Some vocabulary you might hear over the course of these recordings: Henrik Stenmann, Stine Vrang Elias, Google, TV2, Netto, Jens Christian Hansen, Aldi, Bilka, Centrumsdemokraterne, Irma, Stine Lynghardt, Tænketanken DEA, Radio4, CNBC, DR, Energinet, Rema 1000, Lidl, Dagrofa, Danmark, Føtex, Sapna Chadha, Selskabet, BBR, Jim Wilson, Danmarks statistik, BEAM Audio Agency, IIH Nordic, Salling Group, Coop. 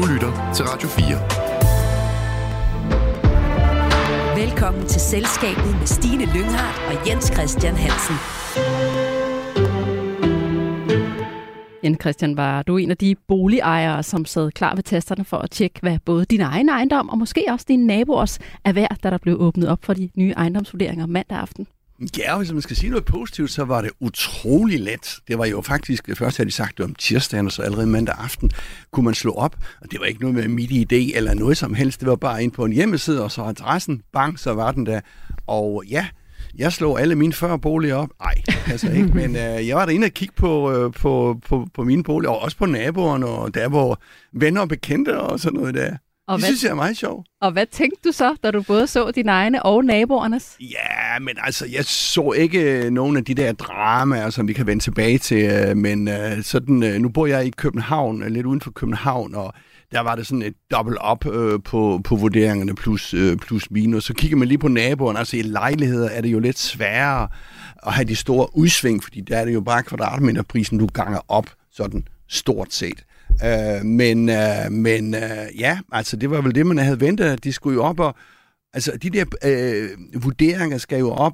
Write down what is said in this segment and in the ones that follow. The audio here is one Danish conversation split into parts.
Du lytter til Radio 4. Velkommen til Selskabet med Stine Lynghardt og Jens Christian Hansen. Jens Christian, var du en af de boligejere, som sad klar ved tasterne for at tjekke, hvad både din egen ejendom og måske også dine naboers er værd, da der blev åbnet op for de nye ejendomsvurderinger mandag aften? Ja, hvis man skal sige noget positivt, så var det utrolig let. Det var jo faktisk, først havde de sagt det om tirsdagen, og så allerede mandag aften kunne man slå op. Og det var ikke noget med midt idé eller noget som helst. Det var bare ind på en hjemmeside, og så adressen, bang, så var den der. Og ja, jeg slog alle mine 40 boliger op. Nej, altså ikke, men jeg var derinde og kigge på mine boliger, og også på naboerne, og der var venner og bekendte og sådan noget der. Og det synes jeg er meget sjovt. Og hvad tænkte du så, da du både så dine egne og naboernes? Ja, men altså, jeg så ikke nogen af de der dramaer, som vi kan vende tilbage til. Men sådan, nu bor jeg i København, lidt uden for København, og der var det sådan et dobbelt op på vurderingerne plus minus. Så kigger man lige på naboerne, altså i lejligheder er det jo lidt sværere at have de store udsving, fordi der er det jo bare kvadratmeterprisen, du ganger op sådan stort set. Ja, altså det var vel det, man havde ventet. De skulle jo op og... Altså de der vurderinger skal jo op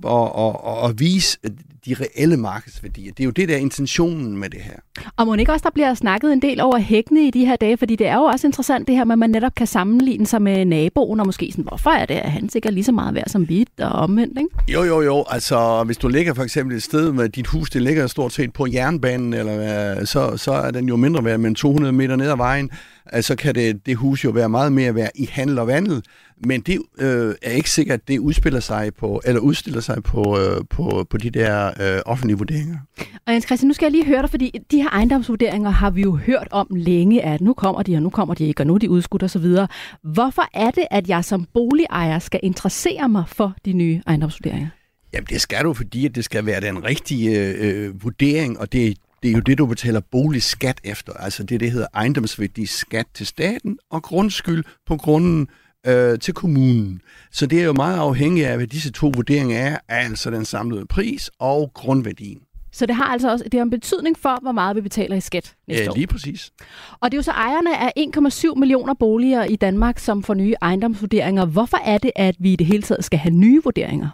og vise de reelle markedsværdier. Det er jo det der intentionen med det her. Og må ikke også, der bliver snakket en del over hækkene i de her dage? Fordi det er jo også interessant det her med, at man netop kan sammenligne sig med naboen og måske sådan, hvorfor er det, at han sikkert lige så meget værd som vi og omvendt, ikke? Jo. Altså hvis du ligger for eksempel et sted, hvor dit hus det ligger stort set på jernbanen, eller, så er den jo mindre værd, men 200 meter ned ad vejen, så kan det hus jo være meget mere værd i handel og vandel. Men det er ikke sikkert, at det udstiller sig på de der offentlige vurderinger. Og Jens Christian, nu skal jeg lige høre dig, fordi de her ejendomsvurderinger har vi jo hørt om længe, at nu kommer de, og nu kommer de ikke, og nu er de udskudt osv. Hvorfor er det, at jeg som boligejer skal interessere mig for de nye ejendomsvurderinger? Jamen det skal du, fordi det skal være den rigtige vurdering, og det er jo det, du betaler boligskat efter. Altså det hedder ejendomsværdi skat til staten og grundskyld på grunden til kommunen. Så det er jo meget afhængigt af, hvad disse to vurderinger er, altså den samlede pris og grundværdien. Så det har altså også det har en betydning for, hvor meget vi betaler i skat næste år. Ja, lige præcis. Og det er jo så ejerne af 1,7 millioner boliger i Danmark, som får nye ejendomsvurderinger. Hvorfor er det, at vi i det hele taget skal have nye vurderinger?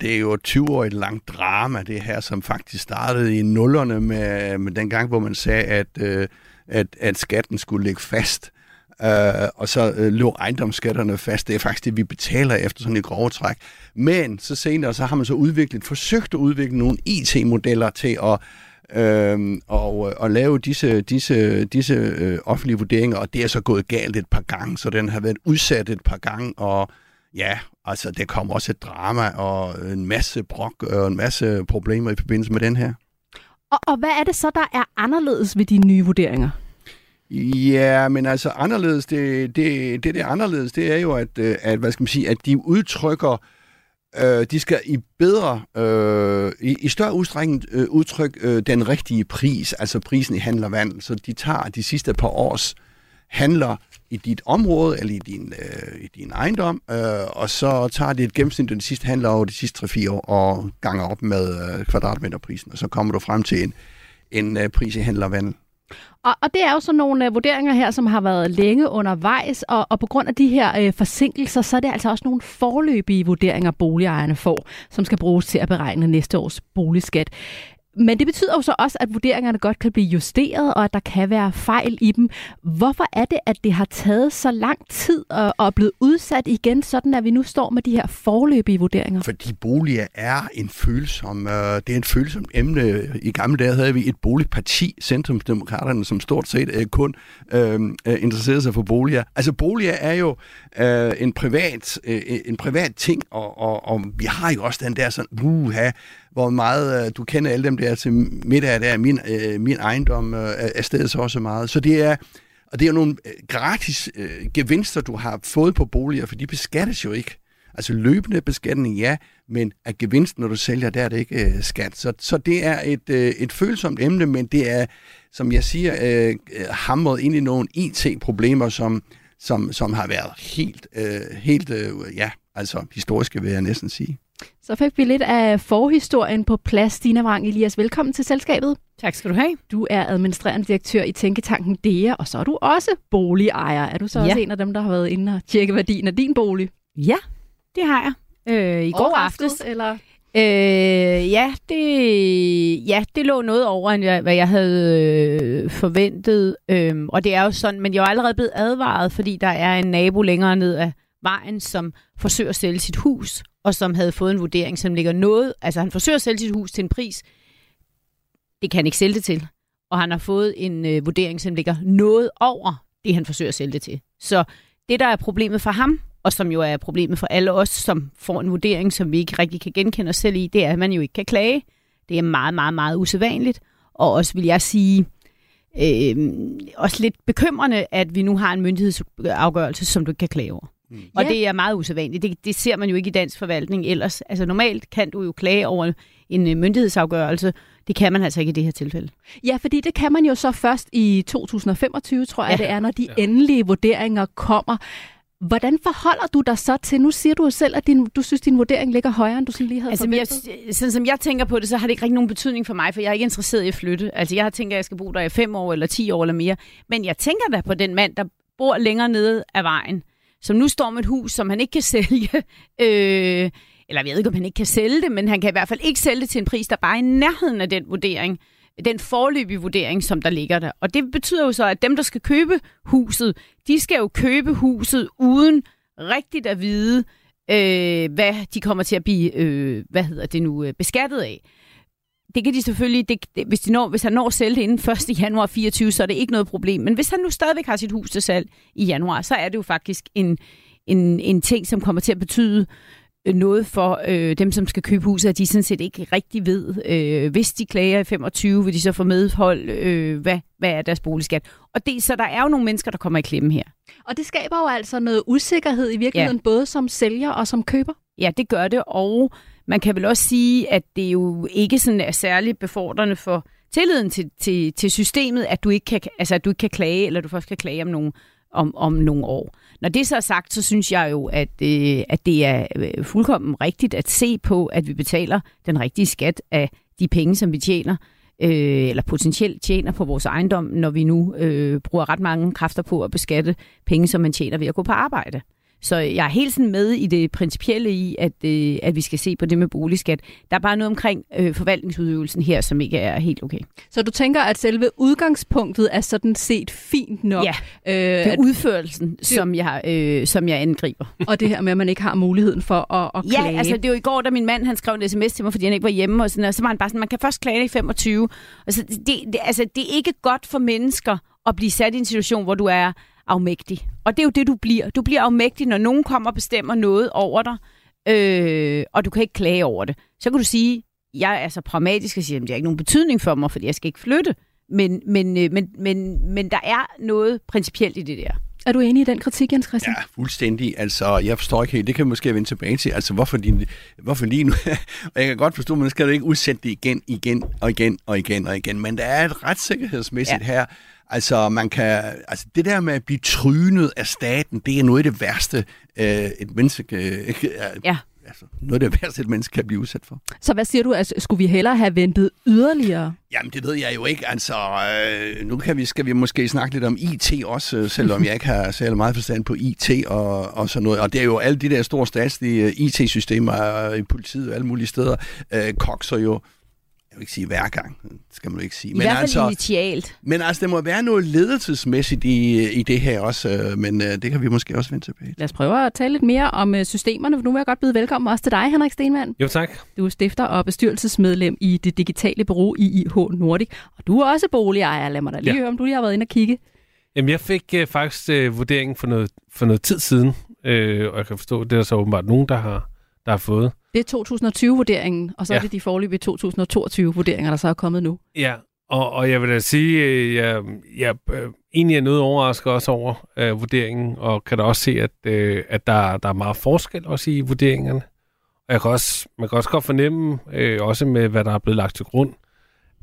Det er jo 20-årigt langt drama, det her, som faktisk startede i 00'erne med den gang, hvor man sagde, at skatten skulle ligge fast. Og så lå ejendomsskatterne fast. Det er faktisk det, vi betaler efter sådan et grove træk. Men så senere så har man så forsøgt at udvikle nogle IT-modeller til at lave disse offentlige vurderinger, og det er så gået galt et par gange, så den har været udsat et par gange, og ja, altså der kommer også et drama og en masse brok og en masse problemer i forbindelse med den her. Og hvad er det så, der er anderledes ved de nye vurderinger? Ja, men altså anderledes, det er jo, at hvad skal man sige, at de udtrykker, de skal i større udstrækning udtrykke den rigtige pris, altså prisen i handel og vandel. Så de tager de sidste par års handler i dit område eller i din ejendom, og så tager de et gennemsnit af de sidste handler over de sidste 3-4 år og ganger op med kvadratmeterprisen, og så kommer du frem til en pris i handel og vandel. Og det er jo sådan nogle vurderinger her, som har været længe undervejs, og på grund af de her forsinkelser, så er det altså også nogle forløbige vurderinger, boligejerne får, som skal bruges til at beregne næste års boligskat. Men det betyder jo så også, at vurderingerne godt kan blive justeret, og at der kan være fejl i dem. Hvorfor er det, at det har taget så lang tid og er blevet udsat igen, sådan at vi nu står med de her forløbige vurderinger? Fordi boliger er en følsom emne. I gamle dage havde vi et boligparti, Centrumsdemokraterne, som stort set kun interesserede sig for boliger. Altså boliger er jo en privat ting, og vi har jo også den der sådan, hvor meget, du kender alle dem der til middag, der er min ejendom er stedet så også meget. Så det er, og det er jo nogle gratis gevinster, du har fået på boliger, for de beskattes jo ikke. Altså løbende beskatning, ja, men at gevinsten, når du sælger, der er det ikke skat. Så det er et følsomt emne, men det er, som jeg siger, hamret ind i nogle IT-problemer, som har været helt historiske, vil jeg næsten sige. Så fik vi lidt af forhistorien på plads. Stine Vrang Elias, velkommen til Selskabet. Tak skal du have. Du er administrerende direktør i Tænketanken DEA, og så er du også boligejer. Er du så også en af dem, der har været inde og tjekke værdien af din bolig? Ja, det har jeg. I går aftes. Eller? Det lå noget over, end hvad jeg havde forventet. Og det er jo sådan, men jeg er allerede blevet advaret, fordi der er en nabo længere ned af vejen, som forsøger at sælge sit hus, og som havde fået en vurdering, som ligger noget... Altså, han forsøger at sælge sit hus til en pris, det kan han ikke sælge det til. Og han har fået en vurdering, som ligger noget over det, han forsøger at sælge det til. Så det, der er problemet for ham, og som jo er problemet for alle os, som får en vurdering, som vi ikke rigtig kan genkende os selv i, det er, at man jo ikke kan klage. Det er meget, meget, meget usædvanligt. Og også vil jeg sige... også lidt bekymrende, at vi nu har en myndighedsafgørelse, som du ikke kan klage over. Mm. Og det er meget usædvanligt. Det ser man jo ikke i dansk forvaltning ellers. Altså normalt kan du jo klage over en myndighedsafgørelse. Det kan man altså ikke i det her tilfælde. Ja, fordi det kan man jo så først i 2025, tror jeg, det er, når de endelige vurderinger kommer. Hvordan forholder du dig så til? Nu siger du selv, at du synes, din vurdering ligger højere, end du sådan lige havde forventet. Sådan som jeg tænker på det, så har det ikke rigtig nogen betydning for mig, for jeg er ikke interesseret i at flytte. Altså jeg har tænkt, at jeg skal bo der i 5 år eller 10 år eller mere. Men jeg tænker da på den mand, der bor længere nede af vejen, som nu står med et hus, som han ikke kan sælge. Eller jeg ved ikke, om han ikke kan sælge det, men han kan i hvert fald ikke sælge det til en pris, der bare er i nærheden af den vurdering. Den foreløbige vurdering, som der ligger der. Og det betyder jo så, at dem, der skal købe huset, de skal jo købe huset uden rigtigt at vide, hvad de kommer til at blive beskattet af. Det kan de selvfølgelig, hvis han når at sælge det inden 1. januar 24, så er det ikke noget problem. Men hvis han nu stadigvæk har sit hus til salg i januar, så er det jo faktisk en ting, som kommer til at betyde noget for dem, som skal købe huset, at de sådan set ikke rigtig ved. Hvis de klager i 25, vil de så få medhold, hvad er deres boligskat. Og det, så der er jo nogle mennesker, der kommer i klemme her. Og det skaber jo altså noget usikkerhed i virkeligheden, både som sælger og som køber. Ja, det gør det, og man kan vel også sige, at det jo ikke sådan er særligt befordrende for tilliden til systemet, at du ikke kan, klage, eller du først kan klage om nogen. Om nogle år. Når det så er sagt, så synes jeg jo, at det er fuldkommen rigtigt at se på, at vi betaler den rigtige skat af de penge, som vi tjener, eller potentielt tjener på vores ejendom, når vi nu bruger ret mange kræfter på at beskatte penge, som man tjener ved at gå på arbejde. Så jeg er helt sådan med i det principielle i, at vi skal se på det med boligskat. Der er bare noget omkring forvaltningsudøvelsen her, som ikke er helt okay. Så du tænker, at selve udgangspunktet er sådan set fint nok? Ja, det er udførelsen, som jeg angriber. Og det her med, at man ikke har muligheden for at klage? Ja, altså det var i går, da min mand han skrev en sms til mig, fordi han ikke var hjemme, og, sådan, og så var han bare sådan, man kan først klage i 25. Og så, det er ikke godt for mennesker at blive sat i en situation, hvor du er afmægtig. Og det er jo det, du bliver. Du bliver afmægtig, når nogen kommer og bestemmer noget over dig, og du kan ikke klage over det. Så kan du sige, jeg er så pragmatisk og siger, at det har ikke nogen betydning for mig, fordi jeg skal ikke flytte. Men der er noget principielt i det der. Er du enig i den kritik, Jens Christian? Ja, fuldstændig. Altså, jeg forstår ikke helt. Det kan jeg måske vende tilbage til. Altså, hvorfor lige nu? Og jeg kan godt forstå, men skal du ikke udsætte det igen og igen. Men der er et retssikkerhedsmæssigt her. Altså, det der med at blive trynet af staten, det er noget af det værste, et menneske kan blive udsat for. Så hvad siger du, altså, skulle vi hellere have ventet yderligere? Jamen, det ved jeg jo ikke. Altså, nu skal vi måske snakke lidt om IT også, selvom jeg ikke har særlig meget forstand på IT og sådan noget. Og det er jo alle de der store statslige IT-systemer i politiet og alle mulige steder, kokser jo. Jeg vil ikke sige hver gang, det skal man jo ikke sige. Men i hvert fald altså, initialt. Men altså, der må være noget ledelsesmæssigt i det her også, men det kan vi måske også vende tilbage til. Lad os prøve at tale lidt mere om systemerne, for nu vil jeg godt byde velkommen også til dig, Henrik Stenmann. Jo, tak. Du er stifter og bestyrelsesmedlem i det digitale bureau IIH Nordic, og du er også boligejer. Lad mig da lige høre, om du lige har været inde og kigge. Jamen, jeg fik faktisk vurderingen for noget tid siden, og jeg kan forstå, at det er så åbenbart nogen, der har fået. Det er 2020-vurderingen, og så er det de foreløbige 2022-vurderinger, der så er kommet nu. Ja, og jeg vil da sige, jeg egentlig er noget overrasket også over vurderingen, og kan da også se, at der er meget forskel også i vurderingerne. Og man kan også godt fornemme, også med hvad der er blevet lagt til grund,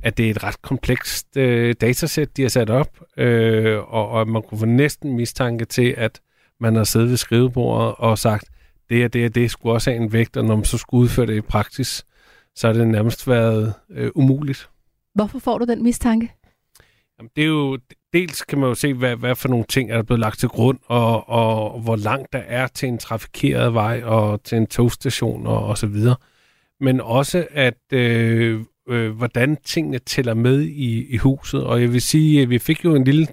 at det er et ret komplekst datasæt, de har sat op, og man kunne få næsten mistanke til, at man har siddet ved skrivebordet og sagt, det og det og det skulle også have en vægt, og når man så skulle udføre det i praksis, så har det nærmest været umuligt. Hvorfor får du den mistanke? Jamen, det er jo, dels kan man jo se, hvad for nogle ting er der blevet lagt til grund, og hvor langt der er til en trafikeret vej, og til en togstation, og så videre. Men også, at hvordan tingene tæller med i huset. Og jeg vil sige, at vi fik jo en lille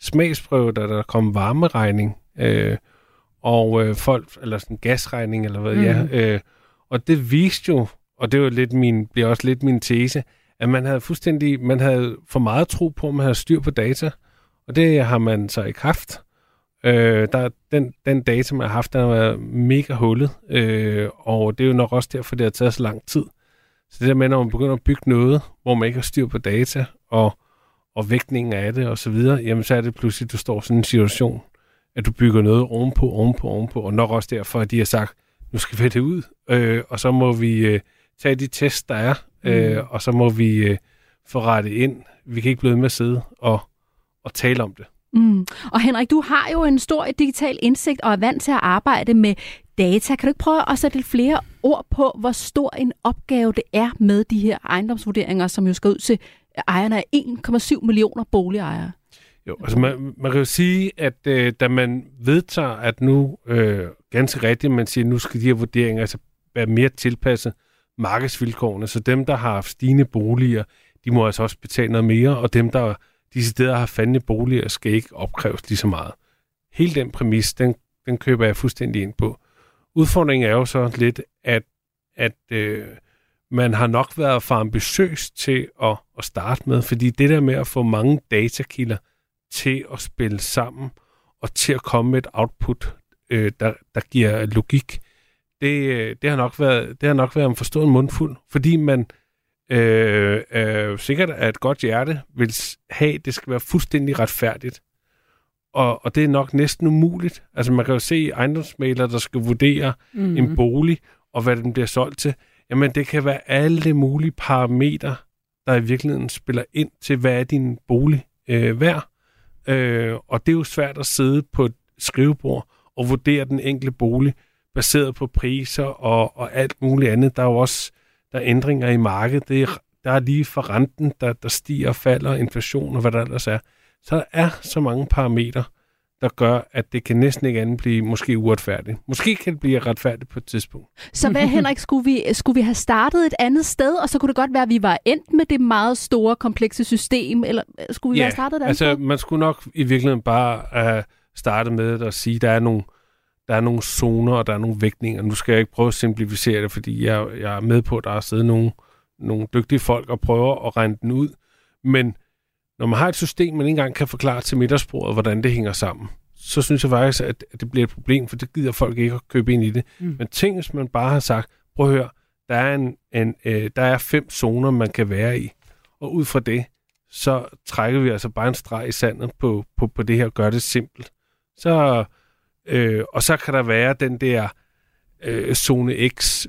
smagsprøve, da der kom varmeregning, folk, eller sådan gasregning, eller hvad og det viste jo, og det var lidt min tese, at man havde for meget tro på, at man havde styr på data, og det har man så ikke haft. Den data, man har haft, den har været mega hullet, og det er jo nok også derfor, det har taget så lang tid. Så det der med, når man begynder at bygge noget, hvor man ikke har styr på data, og vægtningen af det, og så videre, jamen så er det pludselig, du står i sådan en situation, at du bygger noget ovenpå, og nok også derfor, at de har sagt, nu skal vi det ud, og så må vi tage de tests, der er, og så må vi få rettet ind. Vi kan ikke blive med at sidde og tale om det. Mm. Og Henrik, du har jo en stor digital indsigt og er vant til at arbejde med data. Kan du ikke prøve at sætte lidt flere ord på, hvor stor en opgave det er med de her ejendomsvurderinger, som jo skal ud til ejerne af 1,7 millioner boligejere? Jo, altså man kan jo sige, at da man vedtager, at nu ganske rigtigt, man siger, at nu skal de her vurderinger altså være mere tilpasset markedsvilkårene, så dem, der har haft stigende boliger, de må altså også betale noget mere, og dem, der decideret har fandme boliger, skal ikke opkræves lige så meget. Hele den præmis, den køber jeg fuldstændig ind på. Udfordringen er jo så lidt, at man har nok været for ambitiøs til at starte med, fordi det der med at få mange datakilder til at spille sammen, og til at komme med et output, der giver logik, det har nok været en forstået mundfuld, fordi man sikkert af et godt hjerte vil have, det skal være fuldstændig retfærdigt. Og det er nok næsten umuligt. Altså man kan jo se ejendomsmæglere, der skal vurdere en bolig, og hvad den bliver solgt til. Jamen det kan være alle mulige parametre, der i virkeligheden spiller ind til, hvad er din bolig værd. Og det er jo svært at sidde på et skrivebord og vurdere den enkelte bolig, baseret på priser og alt muligt andet. Der er jo også der er ændringer i markedet. Der er lige for renten, der stiger og falder, inflation og hvad der ellers er. Så der er så mange parametre, der gør, at det kan næsten ikke andet blive måske uretfærdigt. Måske kan det blive retfærdigt på et tidspunkt. Så hvad, Henrik, skulle vi have startet et andet sted, og så kunne det godt være, at vi var endt med det meget store, komplekse system, eller skulle vi have startet et andet sted? Man skulle nok i virkeligheden bare starte med at sige, at der er nogle zoner, og der er nogle vægtninger. Nu skal jeg ikke prøve at simplificere det, fordi jeg er med på, at der er siddet nogle dygtige folk og prøver at regne den ud. Men når man har et system, man ikke engang kan forklare til middagsbordet, hvordan det hænger sammen, så synes jeg faktisk, at det bliver et problem, for det gider folk ikke at købe ind i det. Mm. Men tænk, hvis man bare har sagt, prøv at høre, der er 5 zoner, man kan være i. Og ud fra det, så trækker vi altså bare en streg i sandet på det her, og gør det simpelt. Og så kan der være den der zone X,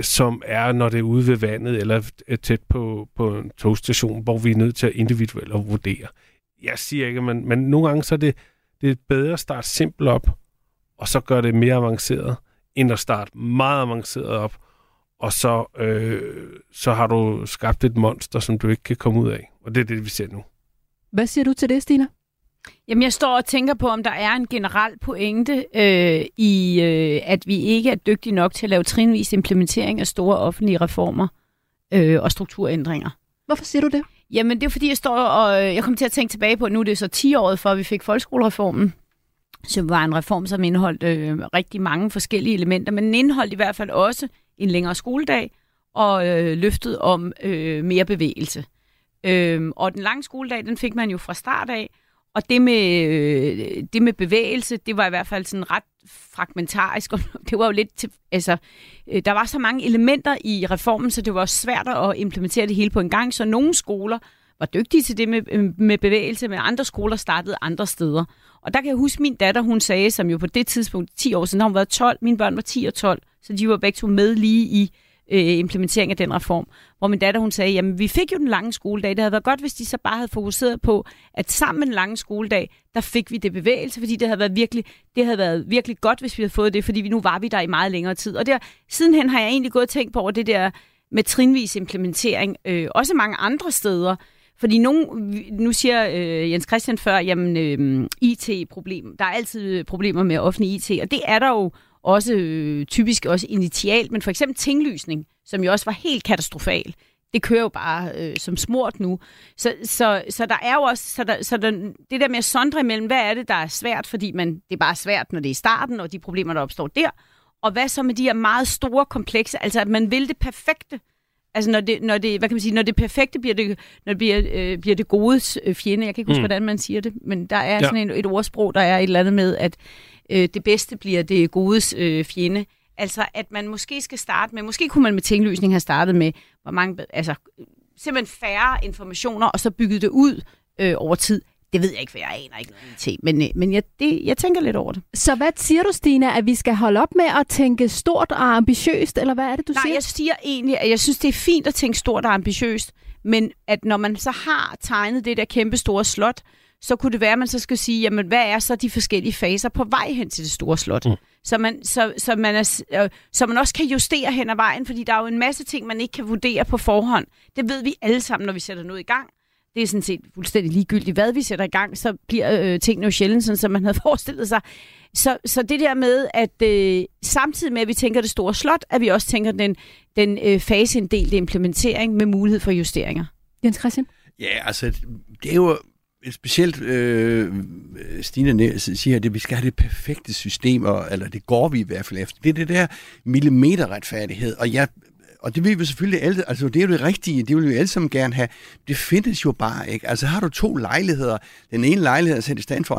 som er, når det er ude ved vandet, eller tæt på en togstation, hvor vi er nødt til at individuelt at vurdere. Jeg siger ikke, men nogle gange så er det bedre at starte simpelt op, og så gøre det mere avanceret, end at starte meget avanceret op, og så har du skabt et monster, som du ikke kan komme ud af. Og det er det, vi ser nu. Hvad siger du til det, Stine? Jamen, jeg står og tænker på, om der er en generel pointe i, at vi ikke er dygtige nok til at lave trinvis implementering af store offentlige reformer og strukturændringer. Hvorfor siger du det? Jamen, det er fordi, jeg kom til at tænke tilbage på, at nu er det så 10 år før vi fik folkeskolereformen, som var en reform, som indeholdt rigtig mange forskellige elementer, men den indeholdt i hvert fald også en længere skoledag og løftet om mere bevægelse. Og den lange skoledag, den fik man jo fra start af, og det med bevægelse, det var i hvert fald sådan ret fragmentarisk, og det var jo lidt til, altså, der var så mange elementer i reformen, så det var også svært at implementere det hele på en gang, så nogle skoler var dygtige til det med bevægelse, men andre skoler startede andre steder. Og der kan jeg huske min datter, hun sagde, som jo på det tidspunkt, 10 år siden, hun var 12, mine børn var 10 og 12, så de var begge to med lige i implementering af den reform. Hvor min datter, hun sagde, jamen vi fik jo den lange skoledag. Det havde været godt, hvis de så bare havde fokuseret på, at sammen med den lange skoledag, der fik vi det bevægelse, fordi det havde været virkelig godt, hvis vi havde fået det, fordi nu var vi der i meget længere tid. Og der, sidenhen har jeg egentlig gået og tænkt på over det der med trinvis implementering, også mange andre steder. Fordi nu siger Jens Christian før, jamen IT-problem. Der er altid problemer med offentlig IT, og det er der jo også typisk også initialt, men for eksempel tinglysning, som jo også var helt katastrofal. Det kører jo bare som smurt nu. Så der er jo også så der, det der med at sondre imellem, hvad er det, der er svært, fordi det er bare svært, når det er i starten, og de problemer, der opstår der. Og hvad så med de her meget store komplekser, altså at man vil det perfekte. Altså når det perfekte bliver det godes fjende. Jeg kan ikke huske, hvordan man siger det, men der er sådan et ordsprog, der er et eller andet med, at det bedste bliver det godes fjende. Altså at man måske skal starte med, måske kunne man med tinglysning have startet med, hvor mange, altså simpelthen færre informationer, og så bygget det ud over tid. Det ved jeg ikke, for jeg aner ikke noget til, men jeg tænker lidt over det. Så hvad siger du, Stine, at vi skal holde op med at tænke stort og ambitiøst, eller hvad er det, du siger? Nej, jeg siger egentlig, at jeg synes, det er fint at tænke stort og ambitiøst, men at når man så har tegnet det der kæmpe store slot, så kunne det være, at man så skal sige, jamen hvad er så de forskellige faser på vej hen til det store slot? Mm. Så man også kan justere hen ad vejen, fordi der er jo en masse ting, man ikke kan vurdere på forhånd. Det ved vi alle sammen, når vi sætter noget i gang. Det er sådan set fuldstændig ligegyldigt, hvad vi sætter i gang, så bliver tingene jo sjældent sådan, som man havde forestillet sig. Så det der med, at samtidig med, at vi tænker det store slot, at vi også tænker den faseindelte implementering med mulighed for justeringer. Jens Christian? Ja, altså, det er jo specielt, Stine siger, at vi skal have det perfekte system, eller det går vi i hvert fald efter. Det er det der millimeterretfærdighed, og det vil vi selvfølgelig alle, altså det er jo det rigtige, det vil vi alle sammen gerne have. Det findes jo bare ikke. Altså har du to lejligheder, den ene lejlighed er sat i stand for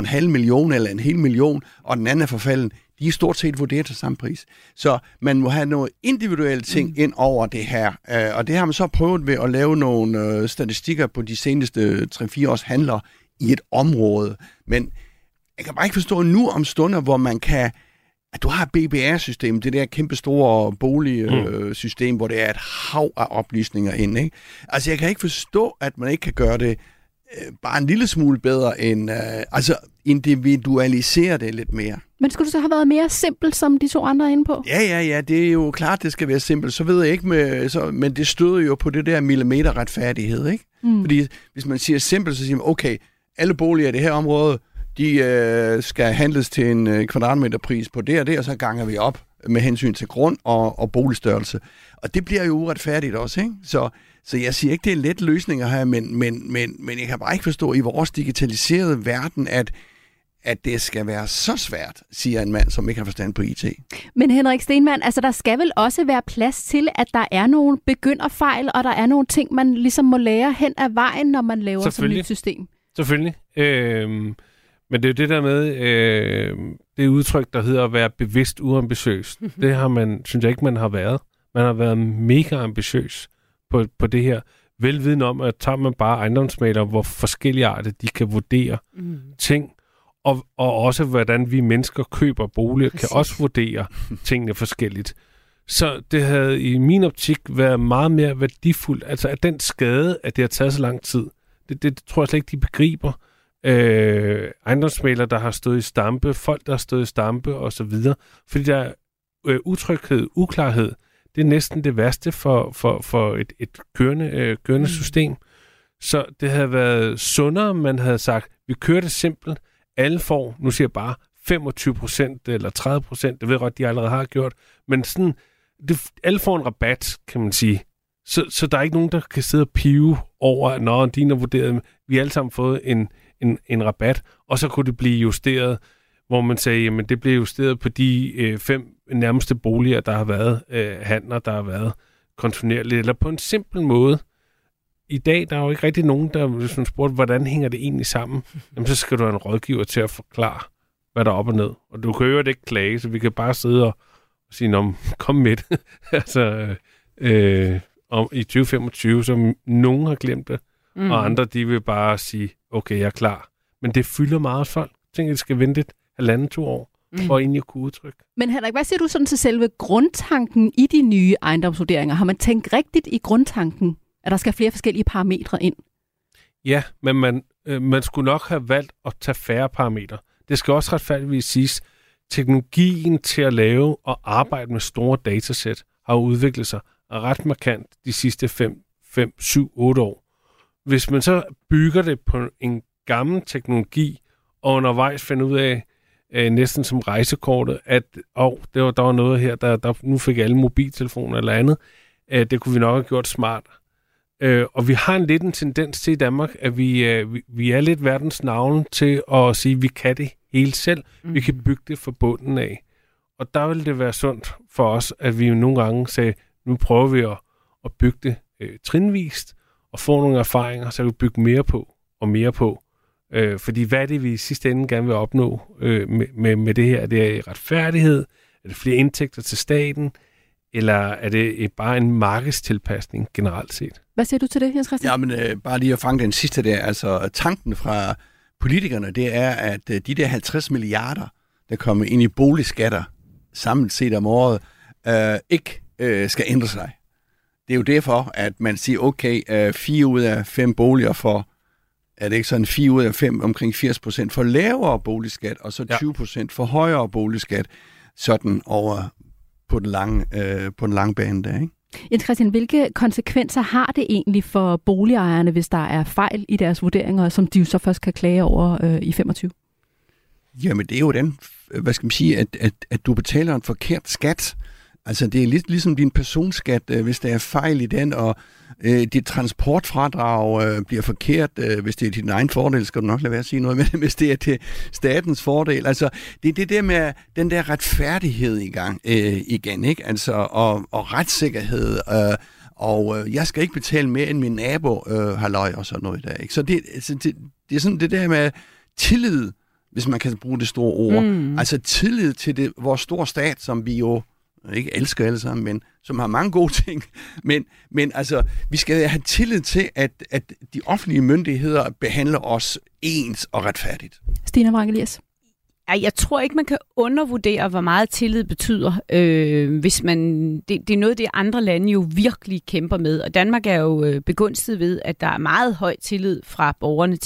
500.000 eller 1 million, og den anden er forfalden. De er stort set vurderet til samme pris. Så man må have noget individuelle ting ind over det her. Og det har man så prøvet ved at lave nogle statistikker på de seneste 3-4 års handler i et område. Men jeg kan bare ikke forstå nu om stunder, hvor man kan... at du har BBR-system, det der kæmpe store boligsystem, hvor det er et hav af oplysninger inde, ikke? Altså, jeg kan ikke forstå, at man ikke kan gøre det bare en lille smule bedre, end individualisere det lidt mere. Men skulle det så have været mere simpelt, som de to andre er inde på? Ja, det er jo klart, det skal være simpelt. Så ved jeg ikke, men det støder jo på det der millimeterretfærdighed, ikke? Mm. Fordi hvis man siger simpelt, så siger man, okay, alle boliger i det her område, de skal handles til en kvadratmeterpris på det og det, og så ganger vi op med hensyn til grund og boligstørrelse. Og det bliver jo uretfærdigt også, ikke? Så jeg siger ikke, det er en let løsning at have, men jeg kan bare ikke forstå i vores digitaliserede verden, at det skal være så svært, siger en mand, som ikke har forstand på IT. Men Henrik Stenmann, altså der skal vel også være plads til, at der er nogle begynderfejl, og der er nogle ting, man ligesom må lære hen ad vejen, når man laver sådan et nyt system. Selvfølgelig. Men det er jo det der med det udtryk, der hedder at være bevidst uambitiøs. Det har man, synes jeg ikke, man har været. Man har været mega ambitiøs på det her. Velviden om, at tager man bare ejendomsmæglere, hvor forskellige arter de kan vurdere ting, og også hvordan vi mennesker køber boliger, kan også vurdere tingene forskelligt. Så det havde i min optik været meget mere værdifuldt. Altså at den skade, at det har taget så lang tid, det tror jeg slet ikke, de begriber. Ejendomsmæglere, der har stået i stampe, folk, der har stået i stampe og så videre, fordi der er utryghed, uklarhed, det er næsten det værste for et kørende system. Så det havde været sundere, man havde sagt, vi kører det simpelt, alle får, nu siger jeg bare 25% eller 30%, det ved godt, de allerede har gjort, men sådan, alle får en rabat, kan man sige. Så der er ikke nogen, der kan sidde og pive over, at når dine er vurderet, vi har alle sammen fået en rabat, og så kunne det blive justeret, hvor man sagde, jamen det blev justeret på de 5 nærmeste boliger, der har været handler, der har været kontinuerligt, eller på en simpel måde. I dag, der er jo ikke rigtig nogen, der spurgte, hvordan hænger det egentlig sammen? Jamen så skal du have en rådgiver til at forklare, hvad der er op og ned. Og du kan jo ikke klage, så vi kan bare sidde og sige, nå, kom med det. Altså... Og i 2025, som nogen har glemt det, og andre, de vil bare sige, okay, jeg er klar. Men det fylder meget folk. Tænk, at det skal vente 1,5-2 år, og egentlig kunne udtrykke. Men Henrik, hvad siger du sådan til selve grundtanken i de nye ejendomsvurderinger? Har man tænkt rigtigt i grundtanken, at der skal flere forskellige parametre ind? Ja, men man skulle nok have valgt at tage færre parametre. Det skal også retfærdigvis siges, teknologien til at lave og arbejde med store datasæt har udviklet sig ret markant de sidste 5, 7, 8 år. Hvis man så bygger det på en gammel teknologi, og undervejs finder ud af, næsten som rejsekortet, at der var noget her, der nu fik alle mobiltelefoner eller andet, det kunne vi nok have gjort smartere. Og vi har en tendens til i Danmark, at vi er lidt verdens navn til at sige, at vi kan det hele selv. Vi kan bygge det fra bunden af. Og der ville det være sundt for os, at vi nogle gange sagde, nu prøver vi at bygge det trinvist, og få nogle erfaringer, så vi kan bygge mere på og mere på. Fordi hvad er det, vi i sidste ende gerne vil opnå med det her? Er det retfærdighed? Er det flere indtægter til staten? Eller er det bare en markedstilpasning generelt set? Hvad siger du til det, Jens Christian? Jamen, bare lige at fange den sidste der. Altså, tanken fra politikerne, det er, at de der 50 milliarder, der kommer ind i boligskatter samlet set om året, ikke skal ændre sig. Det er jo derfor, at man siger, okay, 4 ud af 5 boliger får, er det ikke sådan 4 ud af 5, omkring 80% for lavere boligskat, og så 20% for højere boligskat, sådan over på den lange bane der, ikke? Jens Christian, hvilke konsekvenser har det egentlig for boligejerne, hvis der er fejl i deres vurderinger, som de jo så først kan klage over i 25? Jamen, det er jo den, hvad skal man sige, at du betaler en forkert skat. Altså, det er lidt ligesom din personskat, hvis der er fejl i den, og dit transportfradrag bliver forkert. Hvis det er din egen fordel, skal du nok lade være at sige noget, men hvis det er til statens fordel. Altså, det er det der med den der retfærdighed i gang igen, ikke? Altså, og retssikkerhed, og jeg skal ikke betale mere, end min nabo halløj og sådan noget der, ikke? Så det er sådan det der med tillid, hvis man kan bruge det store ord. Altså, tillid til vores store stat, som vi jo ikke elsker alle sammen, men som har mange gode ting. Men altså, vi skal have tillid til, at de offentlige myndigheder behandler os ens og retfærdigt. Stine Vrang Elias. Jeg tror ikke, man kan undervurdere, hvor meget tillid betyder, hvis man... Det er noget, det andre lande jo virkelig kæmper med, og Danmark er jo begunstiget ved, at der er meget høj tillid fra borgerne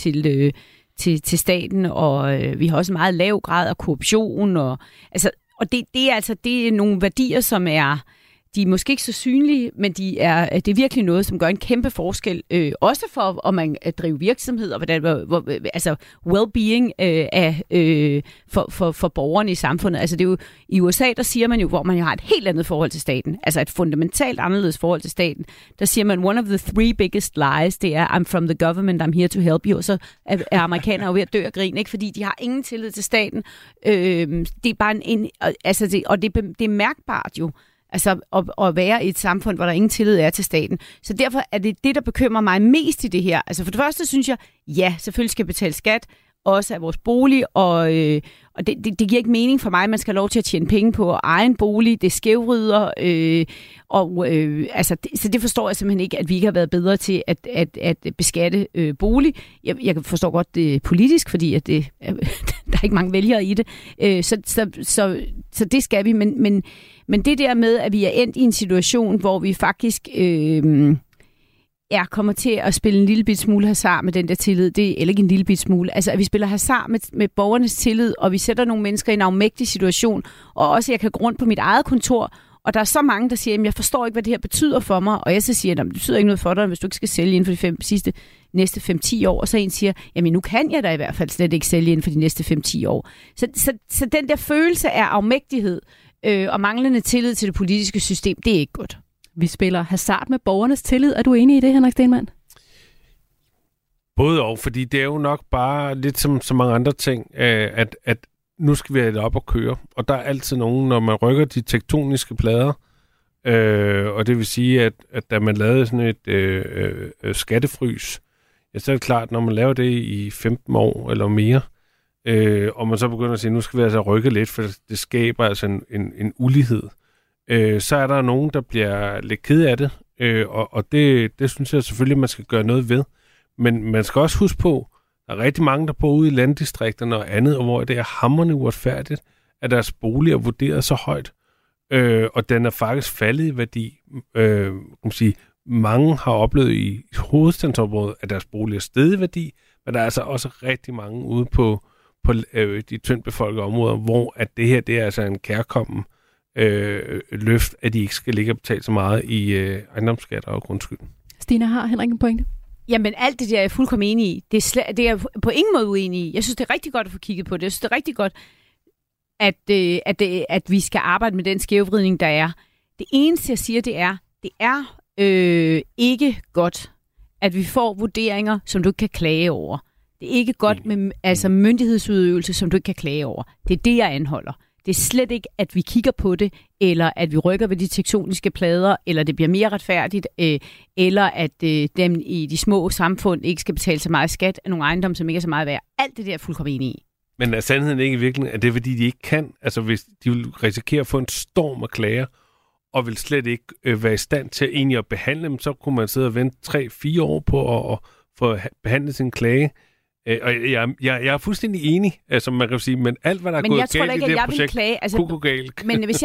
til staten, og vi har også meget lav grad af korruption, og altså... Og det er nogle værdier, som er, de er måske ikke så synlige, men det er virkelig noget, som gør en kæmpe forskel, også for, om man driver virksomhed, og altså well-being for borgerne i samfundet. Altså det er jo, i USA, der siger man jo, hvor man jo har et helt andet forhold til staten, altså et fundamentalt anderledes forhold til staten, der siger man, one of the 3 biggest lies, det er, I'm from the government, I'm here to help you, og så er amerikanere jo ved at dø af grin, ikke? Fordi de har ingen tillid til staten. Det er bare det er mærkbart jo, altså at være i et samfund, hvor der ingen tillid er til staten. Så derfor er det, der bekymrer mig mest i det her. Altså for det første synes jeg, ja, selvfølgelig skal betale skat, også af vores bolig, og det giver ikke mening for mig, at man skal have lov til at tjene penge på egen bolig, det skævrider, så det forstår jeg simpelthen ikke, at vi ikke har været bedre til at beskatte bolig. Jeg forstår godt det politisk, fordi at det, der er ikke mange vælgere i det, så det skal vi, men det der med, at vi er endt i en situation, hvor vi faktisk... kommer til at spille en lille bit smule hasard med den der tillid. Det er ikke en lille bit smule. Altså, at vi spiller hasard med borgernes tillid, og vi sætter nogle mennesker i en afmægtig situation. Og også, jeg kan gå rundt på mit eget kontor, og der er så mange, der siger, at jeg forstår ikke, hvad det her betyder for mig. Og jeg så siger, at det betyder ikke noget for dig, hvis du ikke skal sælge inden for de næste 5-10 år. Og så en siger, jamen nu kan jeg da i hvert fald slet ikke sælge inden for de næste 5-10 år. Så den der følelse af afmægtighed og manglende tillid til det politiske system, det er ikke godt. Vi spiller hasard med borgernes tillid. Er du enig i det, Henrik Stenmann? Både og, fordi det er jo nok bare lidt som så mange andre ting, at nu skal vi have det op og køre. Og der er altid nogen, når man rykker de tektoniske plader, og det vil sige, at da man lavede sådan et skattefrys, så er det klart, når man laver det i 15 år eller mere, og man så begynder at sige, nu skal vi altså rykke lidt, for det skaber altså en ulighed. Så er der nogen, der bliver lidt ked af det, og det synes jeg selvfølgelig, man skal gøre noget ved. Men man skal også huske på, at der er rigtig mange, der bor ude i landdistrikterne og andet, og hvor det er hamrende uretfærdigt, at deres bolig er vurderet så højt, og den er faktisk faldet i værdi. Mange har oplevet i hovedstadsområdet, at deres bolig er steget i værdi, men der er altså også rigtig mange ude på de tyndt befolkede områder, hvor at det her, det er altså en kærkommen løft, at de ikke skal ligge og betale så meget i ejendomsskatter og grundskyld. Stine, har Henrik en pointe? Jamen alt det der er jeg fuldkommen enig i. Det er jeg på ingen måde uenig i. Jeg synes, det er rigtig godt at få kigget på det. Jeg synes, det er rigtig godt, at vi skal arbejde med den skævvridning, der er. Det eneste, jeg siger, det er ikke godt, at vi får vurderinger, som du ikke kan klage over. Det er ikke godt med myndighedsudøvelse, som du ikke kan klage over. Det er det, jeg anholder. Det er slet ikke, at vi kigger på det, eller at vi rykker ved de tektoniske plader, eller det bliver mere retfærdigt, eller at dem i de små samfund ikke skal betale så meget skat af nogle ejendomme, som ikke er så meget værd. Alt det der er fuldkommen enig i. Men er sandheden ikke i virkeligheden, at det er, fordi de ikke kan? Altså hvis de vil risikere at få en storm af klager, og vil slet ikke være i stand til egentlig at behandle dem, så kunne man sidde og vente 3-4 år på at få behandlet sin klage. Og jeg er fuldstændig enig, som man kan sige, men alt, hvad der er gået galt i det her projekt, galt. Men hvis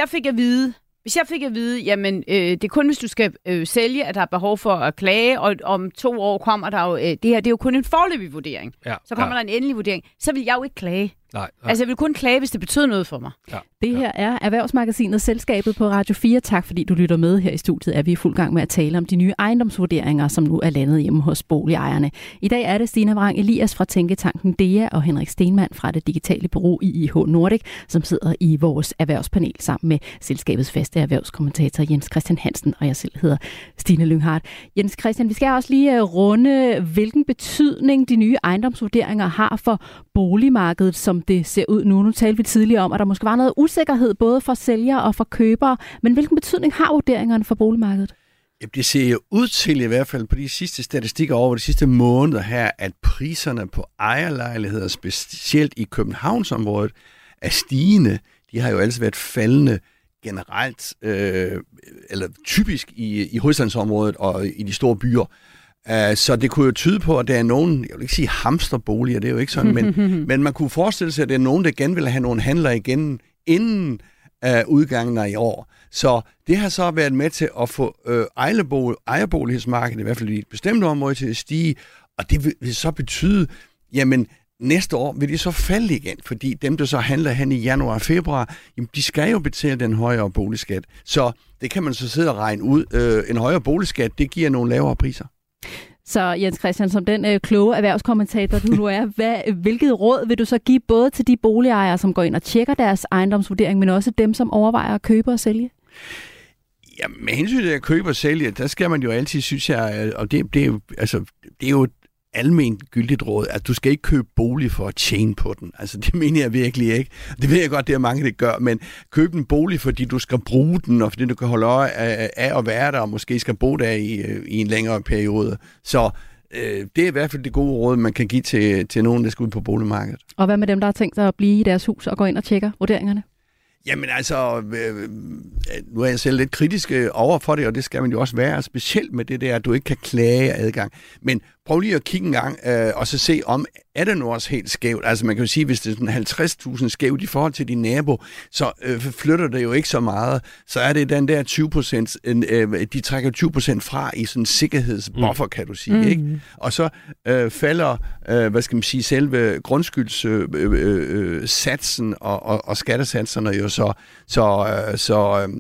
jeg fik at vide, jamen det er kun, hvis du skal sælge, at der er behov for at klage, og om 2 år kommer der jo, det her, det er jo kun en foreløbig vurdering. Ja, så kommer der en endelig vurdering. Så vil jeg jo ikke klage. Nej. Altså jeg vil kun klage, hvis det betyder noget for mig. Ja, det her er Erhvervsmagasinet Selskabet på Radio 4. Tak fordi du lytter med. Her i studiet er vi i fuld gang med at tale om de nye ejendomsvurderinger, som nu er landet hjemme hos boligejerne. I dag er det Stine Vrang Elias fra Tænketanken DEA og Henrik Stenmann fra det digitale bureau IIH Nordic, som sidder i vores erhvervspanel sammen med Selskabets faste erhvervskommentator Jens Christian Hansen, og jeg selv hedder Stine Lynghardt. Jens Christian, vi skal også lige runde, hvilken betydning de nye ejendomsvurderinger har for boligmarkedet, som det ser ud nu. Nu talte vi tidligere om, at der måske var noget usikkerhed både for sælgere og for købere. Men hvilken betydning har vurderingerne for boligmarkedet? Det ser jo ud til i hvert fald på de sidste statistikker over de sidste måneder her, at priserne på ejerlejligheder, specielt i Københavnsområdet, er stigende. De har jo altid været faldende generelt, eller typisk i hovedstadsområdet og i de store byer. Så det kunne jo tyde på, at der er nogen, jeg vil ikke sige hamsterboliger, det er jo ikke sådan, men man kunne forestille sig, at det er nogen, der gerne vil have nogle handler igen inden udgangen af i år. Så det har så været med til at få ejerbolighedsmarkedet, i hvert fald i et bestemt område, til at stige, og det vil så betyde, jamen næste år vil de så falde igen, fordi dem, der så handler hen i januar og februar, jamen, de skal jo betale den højere boligskat. Så det kan man så sidde og regne ud. En højere boligskat, det giver nogle lavere priser. Så Jens Christian, som den kloge erhvervskommentator, du nu er, hvilket råd vil du så give både til de boligejere, som går ind og tjekker deres ejendomsvurdering, men også dem, som overvejer at købe og sælge? Ja, med hensyn til at købe og sælge, der skal man jo altid, synes jeg, og det er jo et alment gyldigt råd, at du skal ikke købe bolig for at tjene på den. Altså, det mener jeg virkelig ikke. Det ved jeg godt, det er mange, der gør, men køb en bolig, fordi du skal bruge den, og fordi du kan holde øje af at være der, og måske skal bo der i en længere periode. Så det er i hvert fald det gode råd, man kan give til nogen, der skal ud på boligmarkedet. Og hvad med dem, der har tænkt sig at blive i deres hus og gå ind og tjekker vurderingerne? Jamen altså, nu er jeg selv lidt kritisk over for det, og det skal man jo også være, specielt med det der, at du ikke kan klage adgang. Men prøv lige at kigge en gang, og så se om, er det nu også helt skævt? Altså man kan jo sige, hvis det er sådan 50.000 skævt i forhold til din nabo, så flytter det jo ikke så meget. Så er det den der 20%, de trækker 20% fra i sådan en sikkerhedsbuffer, kan du sige, ikke? Og så falder, selve grundskyldssatsen og skattesatserne jo så. Så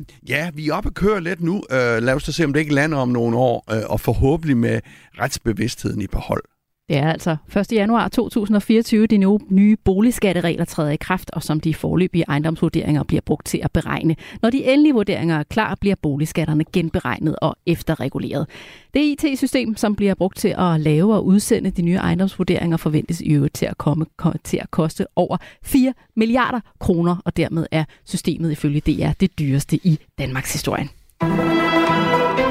vi er oppe og kører lidt nu. Lad os da se, om det ikke lander om nogle år, og forhåbentlig med retsbevidstheden i behold. Det er altså 1. januar 2024, de nye boligskatteregler træder i kraft, og som de foreløbige ejendomsvurderinger bliver brugt til at beregne. Når de endelige vurderinger er klar, bliver boligskatterne genberegnet og efterreguleret. Det IT-system, som bliver brugt til at lave og udsende de nye ejendomsvurderinger, forventes i øvrigt til at koste over 4 milliarder kroner, og dermed er systemet ifølge DR det dyreste i Danmarks historie.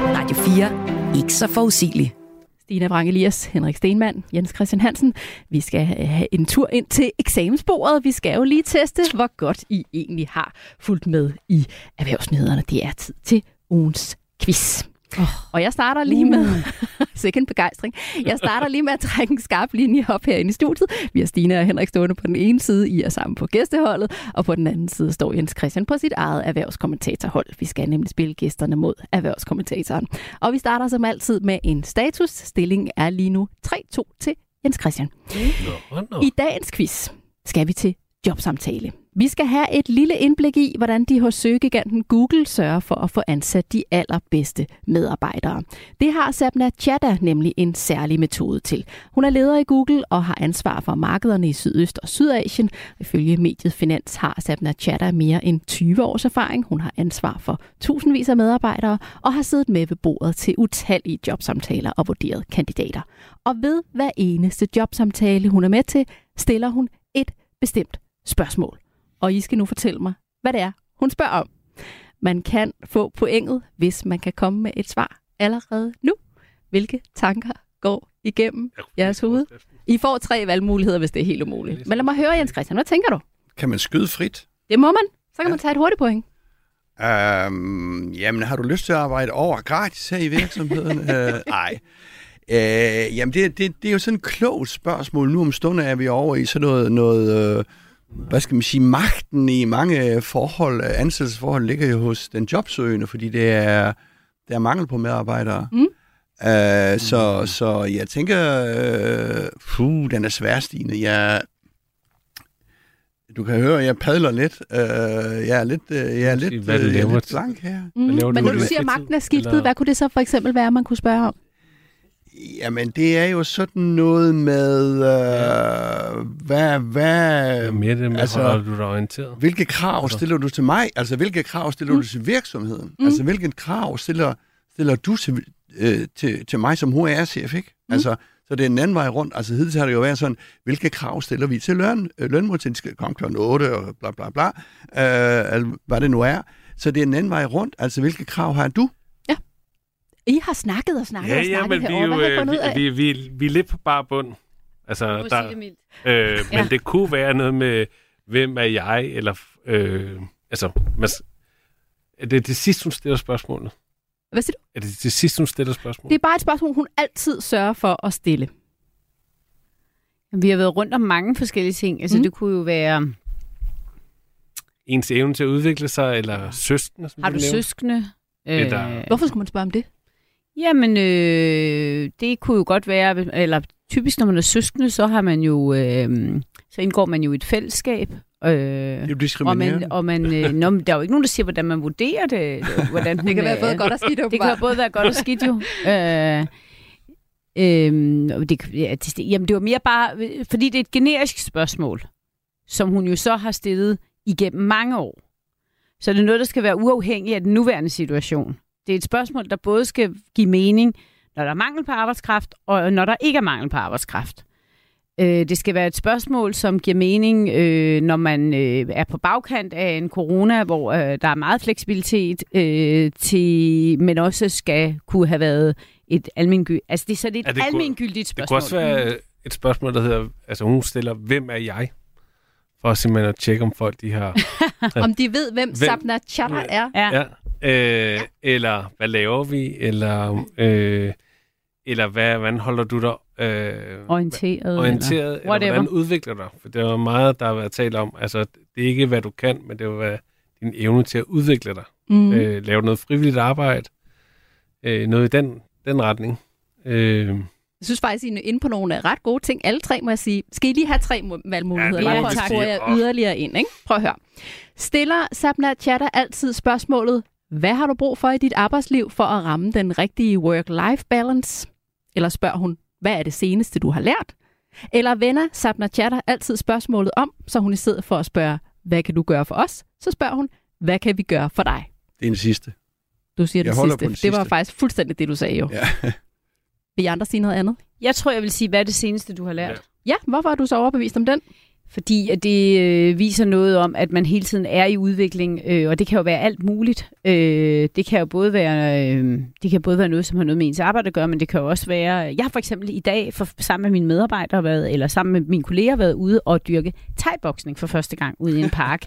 Radio 4. Ikke så forudsigeligt. Stine Vrang Elias, Henrik Stenmann, Jens Christian Hansen. Vi skal have en tur ind til eksamensbordet. Vi skal jo lige teste, hvor godt I egentlig har fulgt med i erhvervsnyhederne. Det er tid til ugens quiz. Og jeg starter lige med sikke en begejstring. Jeg starter lige med at trække en skarp linje op herinde i studiet. Vi har Stine og Henrik stående på den ene side, I er sammen på gæsteholdet, og på den anden side står Jens Christian på sit eget erhvervskommentatorhold. Vi skal nemlig spille gæsterne mod erhvervskommentatoren. Og vi starter som altid med en status. Stillingen er lige nu 3-2 til Jens Christian. I dagens quiz skal vi til jobsamtale. Vi skal have et lille indblik i, hvordan de hos søgegiganten Google sørger for at få ansat de allerbedste medarbejdere. Det har Sapna Chadha nemlig en særlig metode til. Hun er leder i Google og har ansvar for markederne i Sydøst og Sydasien. Ifølge mediet Finans har Sapna Chadha mere end 20 års erfaring. Hun har ansvar for tusindvis af medarbejdere og har siddet med ved bordet til utallige jobsamtaler og vurderet kandidater. Og ved hver eneste jobsamtale, hun er med til, stiller hun et bestemt spørgsmål. Og I skal nu fortælle mig, hvad det er, hun spørger om. Man kan få pointet, hvis man kan komme med et svar allerede nu. Hvilke tanker går igennem jeres hoved? I får 3 valgmuligheder, hvis det er helt umuligt. Men lad mig høre, Jens Christian, hvad tænker du? Kan man skyde frit? Det må man. Så kan man tage et hurtigt point. Jamen, har du lyst til at arbejde over gratis her i virksomheden? Nej. Jamen, det er jo sådan et klogt spørgsmål. Nu om stunden er vi over i sådan noget hvad skal man sige, magten i mange forhold, ansættelsesforhold ligger jo hos den jobsøgende, fordi der er mangel på medarbejdere. Så jeg tænker, den er sværstiende. Du kan høre, jeg padler lidt. Jeg er lidt blank her. Men når du siger, magten er skiftet, eller? Hvad kunne det så for eksempel være, man kunne spørge om? Jamen, det er jo sådan noget med, holder du orienteret? Hvilke krav stiller du til mig? Altså, hvilke krav stiller du til virksomheden? Altså, hvilke krav stiller du til mig som HR-chef, ikke? Altså, så det er en anden vej rundt. Altså, hidtil har det jo været sådan, hvilke krav stiller vi til lønmodtagerne? Skal komme kl. 8 og bla bla bla, hvad det nu er. Så det er en anden vej rundt. Altså, hvilke krav har du? I har snakket herovre. Vi er lidt på bare bund. Altså, men det kunne være noget med, hvem er jeg? Eller, er det til sidst, hun stiller spørgsmålet? Hvad siger du? Er det til sidst, hun stiller spørgsmålet? Det er bare et spørgsmål, hun altid sørger for at stille. Vi har været rundt om mange forskellige ting. Altså, det kunne jo være ens evne til at udvikle sig, eller søskende. Har du søskende? Hvorfor skulle man spørge om det? Jamen, det kunne jo godt være, eller typisk når man er søskende, så har man jo, så indgår man jo et fællesskab. Det er jo diskriminerende. Der er jo ikke nogen, der siger, hvordan man vurderer det. Det kan være både godt og skidt, jo. Det kan både være godt og skidt, jo. Det var mere bare, fordi det er et generisk spørgsmål, som hun jo så har stillet igennem mange år. Så det er noget, der skal være uafhængigt af den nuværende situation. Det er et spørgsmål, der både skal give mening, når der er mangel på arbejdskraft, og når der ikke er mangel på arbejdskraft. Det skal være et spørgsmål, som giver mening, når man er på bagkant af en corona, hvor der er meget fleksibilitet, men også skal kunne have været et almengyldigt. Altså, det er sådan et almengyldigt spørgsmål. Det kunne også være et spørgsmål, der hedder, altså hun stiller, hvem er jeg? For simpelthen at tjekke, om folk de har... om de ved, hvem Sapna Chadha er. Ja. Eller, hvad laver vi? Eller, hvordan holder du dig... orienteret eller hvordan udvikler du dig? For det er meget, der har været talt om. Altså, det er ikke, hvad du kan, men det er jo din evne til at udvikle dig. Lave noget frivilligt arbejde. Noget i den retning. Jeg synes faktisk, I er inde på nogle ret gode ting. Alle 3 må jeg sige. Skal I lige have 3 valgmuligheder? Ja, for at få jer yderligere ind, ikke? Prøv at høre. Stiller Sapna Chadha altid spørgsmålet, hvad har du brug for i dit arbejdsliv for at ramme den rigtige work-life balance? Eller spørger hun, hvad er det seneste, du har lært? Eller vender Sapna Chadha altid spørgsmålet om, så hun i stedet for at spørge, hvad kan du gøre for os? Så spørger hun, hvad kan vi gøre for dig? Det er den sidste. Du siger den sidste. Det var faktisk fuldstændig det, du sagde jo. Ja. Vil I andre sige noget andet? Jeg tror, jeg vil sige, hvad er det seneste, du har lært? Ja, hvorfor er du så overbevist om den? Fordi at det viser noget om, at man hele tiden er i udvikling, og det kan jo være alt muligt. Det kan både være noget, som har noget med ens arbejde at gøre, men det kan jo også være... Jeg har for eksempel i dag sammen med mine medarbejdere eller sammen med mine kolleger været ude og dyrke thai-boksning for første gang ude i en park.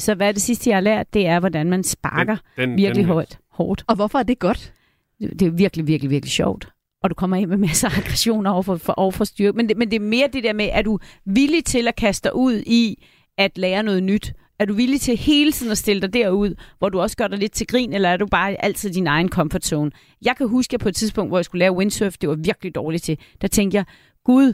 Så hvad er det sidste, jeg har lært? Det er, hvordan man sparker virkelig hårdt. Og hvorfor er det godt? Det er virkelig, virkelig, virkelig sjovt. Og du kommer ind med masser af aggressioner overfor styrke. Men det er mere det der med, er du villig til at kaste dig ud i at lære noget nyt? Er du villig til hele tiden at stille dig derud, hvor du også gør dig lidt til grin, eller er du bare altid din egen comfort zone? Jeg kan huske, at på et tidspunkt, hvor jeg skulle lave windsurf, det var virkelig dårligt til. Der tænkte jeg, Gud,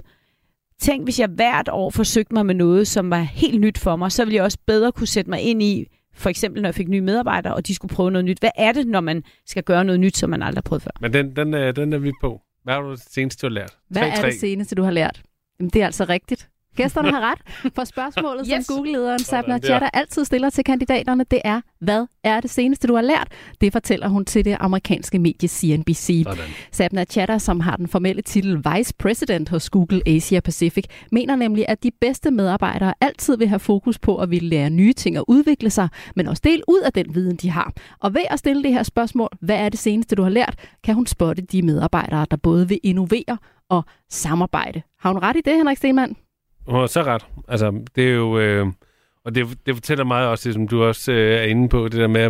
tænk hvis jeg hvert år forsøgte mig med noget, som var helt nyt for mig, så ville jeg også bedre kunne sætte mig ind i, for eksempel når jeg fik nye medarbejdere, og de skulle prøve noget nyt. Hvad er det, når man skal gøre noget nyt, som man aldrig har prøvet før? Men den er vi på. Hvad har du det seneste, du har lært? Hvad er det seneste, du har lært? Jamen, det er altså rigtigt. Gæsterne har ret, for spørgsmålet, yes, som Google-lederen Sapna Chadha altid stiller til kandidaterne, det er, hvad er det seneste, du har lært? Det fortæller hun til det amerikanske medie CNBC. Sådan. Sapna Chadha, som har den formelle titel Vice President hos Google Asia Pacific, mener nemlig, at de bedste medarbejdere altid vil have fokus på at ville lære nye ting og udvikle sig, men også dele ud af den viden, de har. Og ved at stille det her spørgsmål, hvad er det seneste, du har lært, kan hun spotte de medarbejdere, der både vil innovere og samarbejde. Har hun ret i det, Henrik Stenmann? Og så ret. Altså, det er jo... og det fortæller meget også det, som du også er inde på, det der med,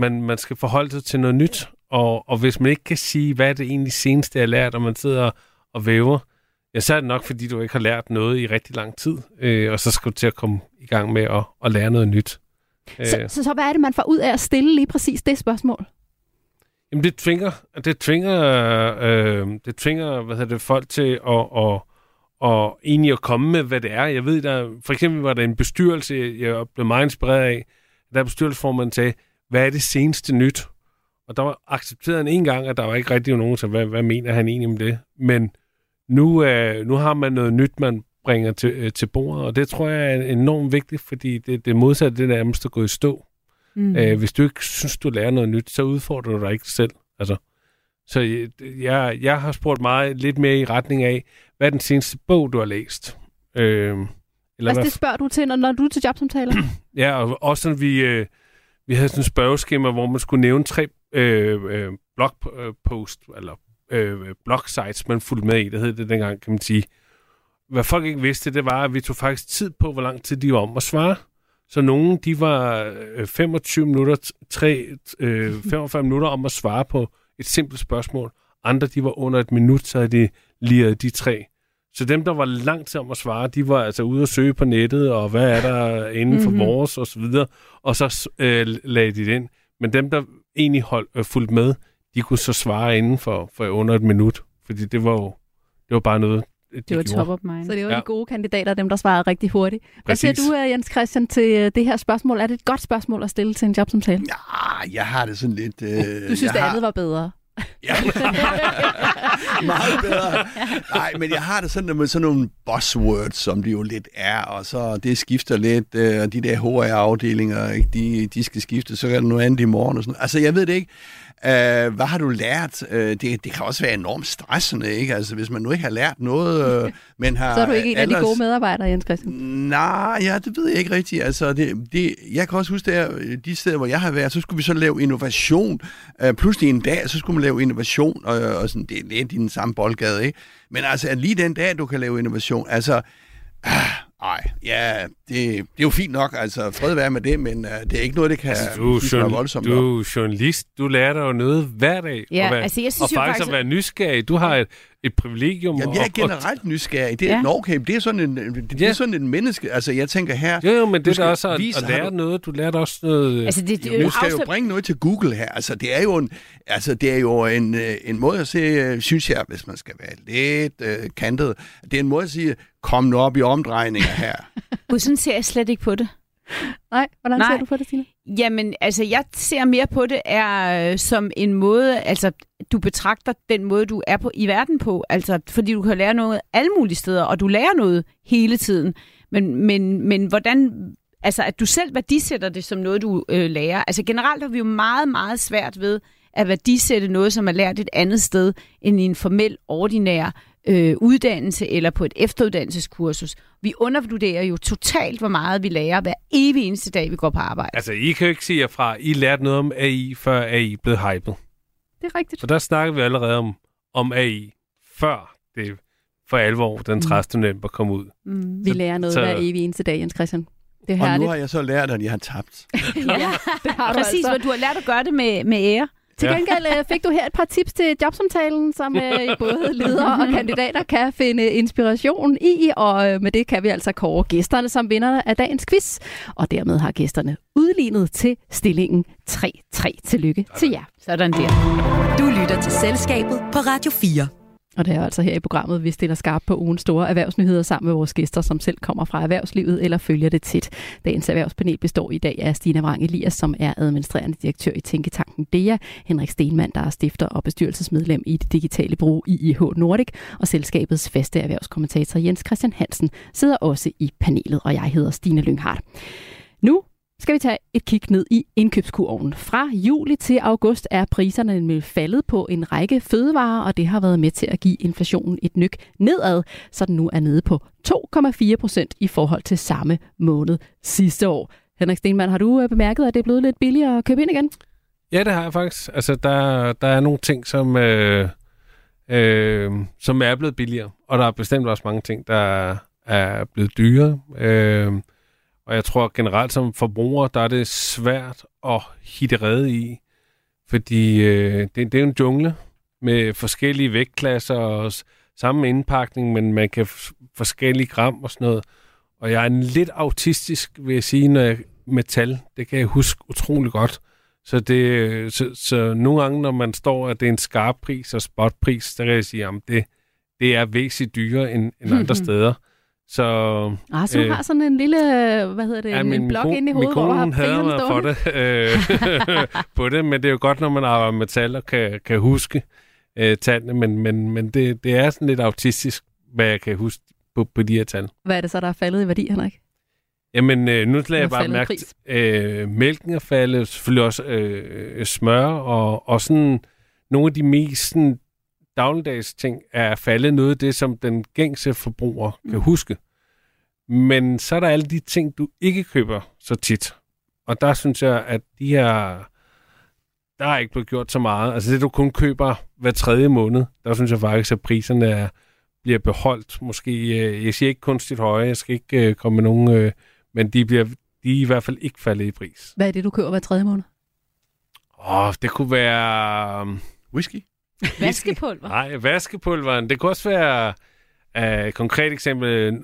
at man skal forholde sig til noget nyt, og hvis man ikke kan sige, hvad er det egentlig seneste, jeg har lært, og man sidder og væver, ja, så er det nok, fordi du ikke har lært noget i rigtig lang tid, og så skal du til at komme i gang med at lære noget nyt. Så hvad er det, man får ud af at stille lige præcis det spørgsmål? Jamen, det tvinger folk til at egentlig at komme med, hvad det er. Jeg ved, der for eksempel var der en bestyrelse, jeg blev meget inspireret af, der bestyrelsesformanden sagde, hvad er det seneste nyt? Og der var accepteret en gang, at der var ikke rigtig nogen, så hvad mener han egentlig om det? Men nu har man noget nyt, man bringer til bordet, og det tror jeg er enormt vigtigt, fordi det modsatte, det er nærmest at gå i stå. Mm. Hvis du ikke synes, du lærer noget nyt, så udfordrer du dig ikke selv. Altså, så jeg har spurgt meget lidt mere i retning af, hvad er den seneste bog, du har læst? Altså, det spørger du til, når du er til jobsamtaler? Ja, og også sådan, vi havde sådan en spørgeskema, hvor man skulle nævne 3 blogposts, eller blogsites, man fulgte med i. Det hed det dengang, kan man sige. Hvad folk ikke vidste, det var, at vi tog faktisk tid på, hvor lang tid de var om at svare. Så nogen, de var 25 minutter, 45 minutter om at svare på et simpelt spørgsmål. Andre, de var under et minut, så havde de liret de 3. Så dem, der var langt til om at svare, de var altså ude at søge på nettet, og hvad er der inden for vores, og så videre. Og så lagde de det ind. Men dem, der egentlig fulgt med, de kunne så svare inden for under et minut. Fordi det var jo bare noget, det var top of mind. Så det var de gode kandidater, dem, der svarede rigtig hurtigt. Hvad siger du, Jens Christian, til det her spørgsmål? Er det et godt spørgsmål at stille til en jobsamtale? Ja, jeg har det sådan lidt... Du synes, det andet var bedre? Ja, meget bedre. Nej, men jeg har det sådan med sådan nogle buzzwords, som det jo lidt er, og så det skifter lidt, og de der HR-afdelinger, ikke, de skal skifte, så er der noget andet i morgen og sådan. Altså, jeg ved det ikke. Hvad har du lært? Det kan også være enormt stressende, ikke? Altså, hvis man nu ikke har lært noget, men har... Så er du ikke en af de gode medarbejdere, Jens Christian? Nej, ja, det ved jeg ikke rigtigt. Altså, jeg kan også huske, de steder, hvor jeg har været, så skulle vi så lave innovation. Pludselig en dag, så skulle man lave innovation, og sådan, det er lidt i den samme boldgade, ikke? Men altså, lige den dag, du kan lave innovation, altså... det er jo fint nok, altså fred være med det, men det er ikke noget, det kan være voldsomt. Du er journalist, du lærer dig jo noget hver dag, ja, og faktisk at være nysgerrig. Du har et privilegium. Jamen, jeg er generelt nysgerrig. Det er sådan en menneske. Altså, jeg tænker her... Jo, men det er også at lære noget. Du lærer også noget... Altså, du skal jo bringe noget til Google her. Altså, det er jo en måde at se, synes jeg, hvis man skal være lidt kantet. Det er en måde at sige, kom nu op i omdrejninger her. Sådan ser jeg slet ikke på det. Nej, hvordan ser du på det, Stine? Jamen, altså, jeg ser mere på det som en måde, altså, du betragter den måde, du er på i verden på, altså, fordi du kan lære noget alle mulige steder, og du lærer noget hele tiden, men hvordan, altså, at du selv værdisætter det som noget, du lærer. Altså, generelt har vi jo meget, meget svært ved at værdisætte noget, som er lært et andet sted, end i en formel, ordinær uddannelse eller på et efteruddannelseskursus. Vi undervurderer jo totalt, hvor meget vi lærer hver evig eneste dag, vi går på arbejde. Altså, I kan jo ikke sige herfra, I lærte noget om AI, før AI blev hypet. Det er rigtigt. For der snakkede vi allerede om AI, før det for alvor den 30. november kom ud. Vi lærer noget hver evig eneste dag, Jens Christian. Det og nu har jeg så lært, at jeg har tabt. Ja, det har præcis, altså. Du har lært at gøre det med ære. Til gengæld fik du her et par tips til jobsamtalen, som både ledere og kandidater kan finde inspiration i, og med det kan vi altså kåre gæsterne som vinder af dagens quiz. Og dermed har gæsterne udlignet til stillingen 3-3. Tillykke til jer. Sådan der. Du lytter til Selskabet på Radio 4. Og det er altså her i programmet, vi stiller skarp på ugens store erhvervsnyheder sammen med vores gæster, som selv kommer fra erhvervslivet eller følger det tæt. Dagens erhvervspanel består i dag af Stine Vrang Elias, som er administrerende direktør i Tænketanken DEA, Henrik Stenmann, der er stifter og bestyrelsesmedlem i det digitale bureau IIH Nordic, og selskabets faste erhvervskommentator Jens Christian Hansen sidder også i panelet, og jeg hedder Stine Lynghardt. Nu skal vi tage et kig ned i indkøbskurven. Fra juli til august er priserne nemlig faldet på en række fødevarer, og det har været med til at give inflationen et nyk nedad, så den nu er nede på 2,4% i forhold til samme måned sidste år. Henrik Stenmann, har du bemærket, at det er blevet lidt billigere at købe ind igen? Ja, det har jeg faktisk. Altså, der er nogle ting, som er blevet billigere, og der er bestemt også mange ting, der er blevet dyrere. Og jeg tror generelt som forbruger, der er det svært at hitte rede i, fordi det er en jungle med forskellige vægtklasser og samme indpakning, men man kan forskellige gram og sådan noget. Og jeg er en lidt autistisk, vil jeg sige, når jeg, med tal. Det kan jeg huske utrolig godt. Så nogle gange, når man står, at det er en skarp pris og spotpris, der kan jeg sige, at det er væsentligt dyrere end andre steder. Så du har sådan en lille, en blok inde i hovedet, hvor du har priserne stående. På det, men det er jo godt, når man arbejder med tal og kan huske tallene, men det er sådan lidt autistisk, hvad jeg kan huske på de her tal. Hvad er det så, der er faldet i værdi, Henrik? Jamen, nu lader jeg bare mærke, mælken er faldet, selvfølgelig også smør, og sådan nogle af de mest sådan dagligdags ting er faldet noget af det, som den gængse forbruger kan huske. Men så er der alle de ting, du ikke køber så tit. Og der synes jeg, at de her... Der er ikke blevet gjort så meget. Altså det, du kun køber hver tredje måned, der synes jeg faktisk, at priserne bliver beholdt. Måske, jeg siger ikke kunstigt høje, jeg skal ikke komme med nogen... Men de er i hvert fald ikke faldet i pris. Hvad er det, du køber hver tredje måned? Det kunne være... whisky? Vaskepulver? Nej, vaskepulveren. Det kunne også være et konkret eksempel,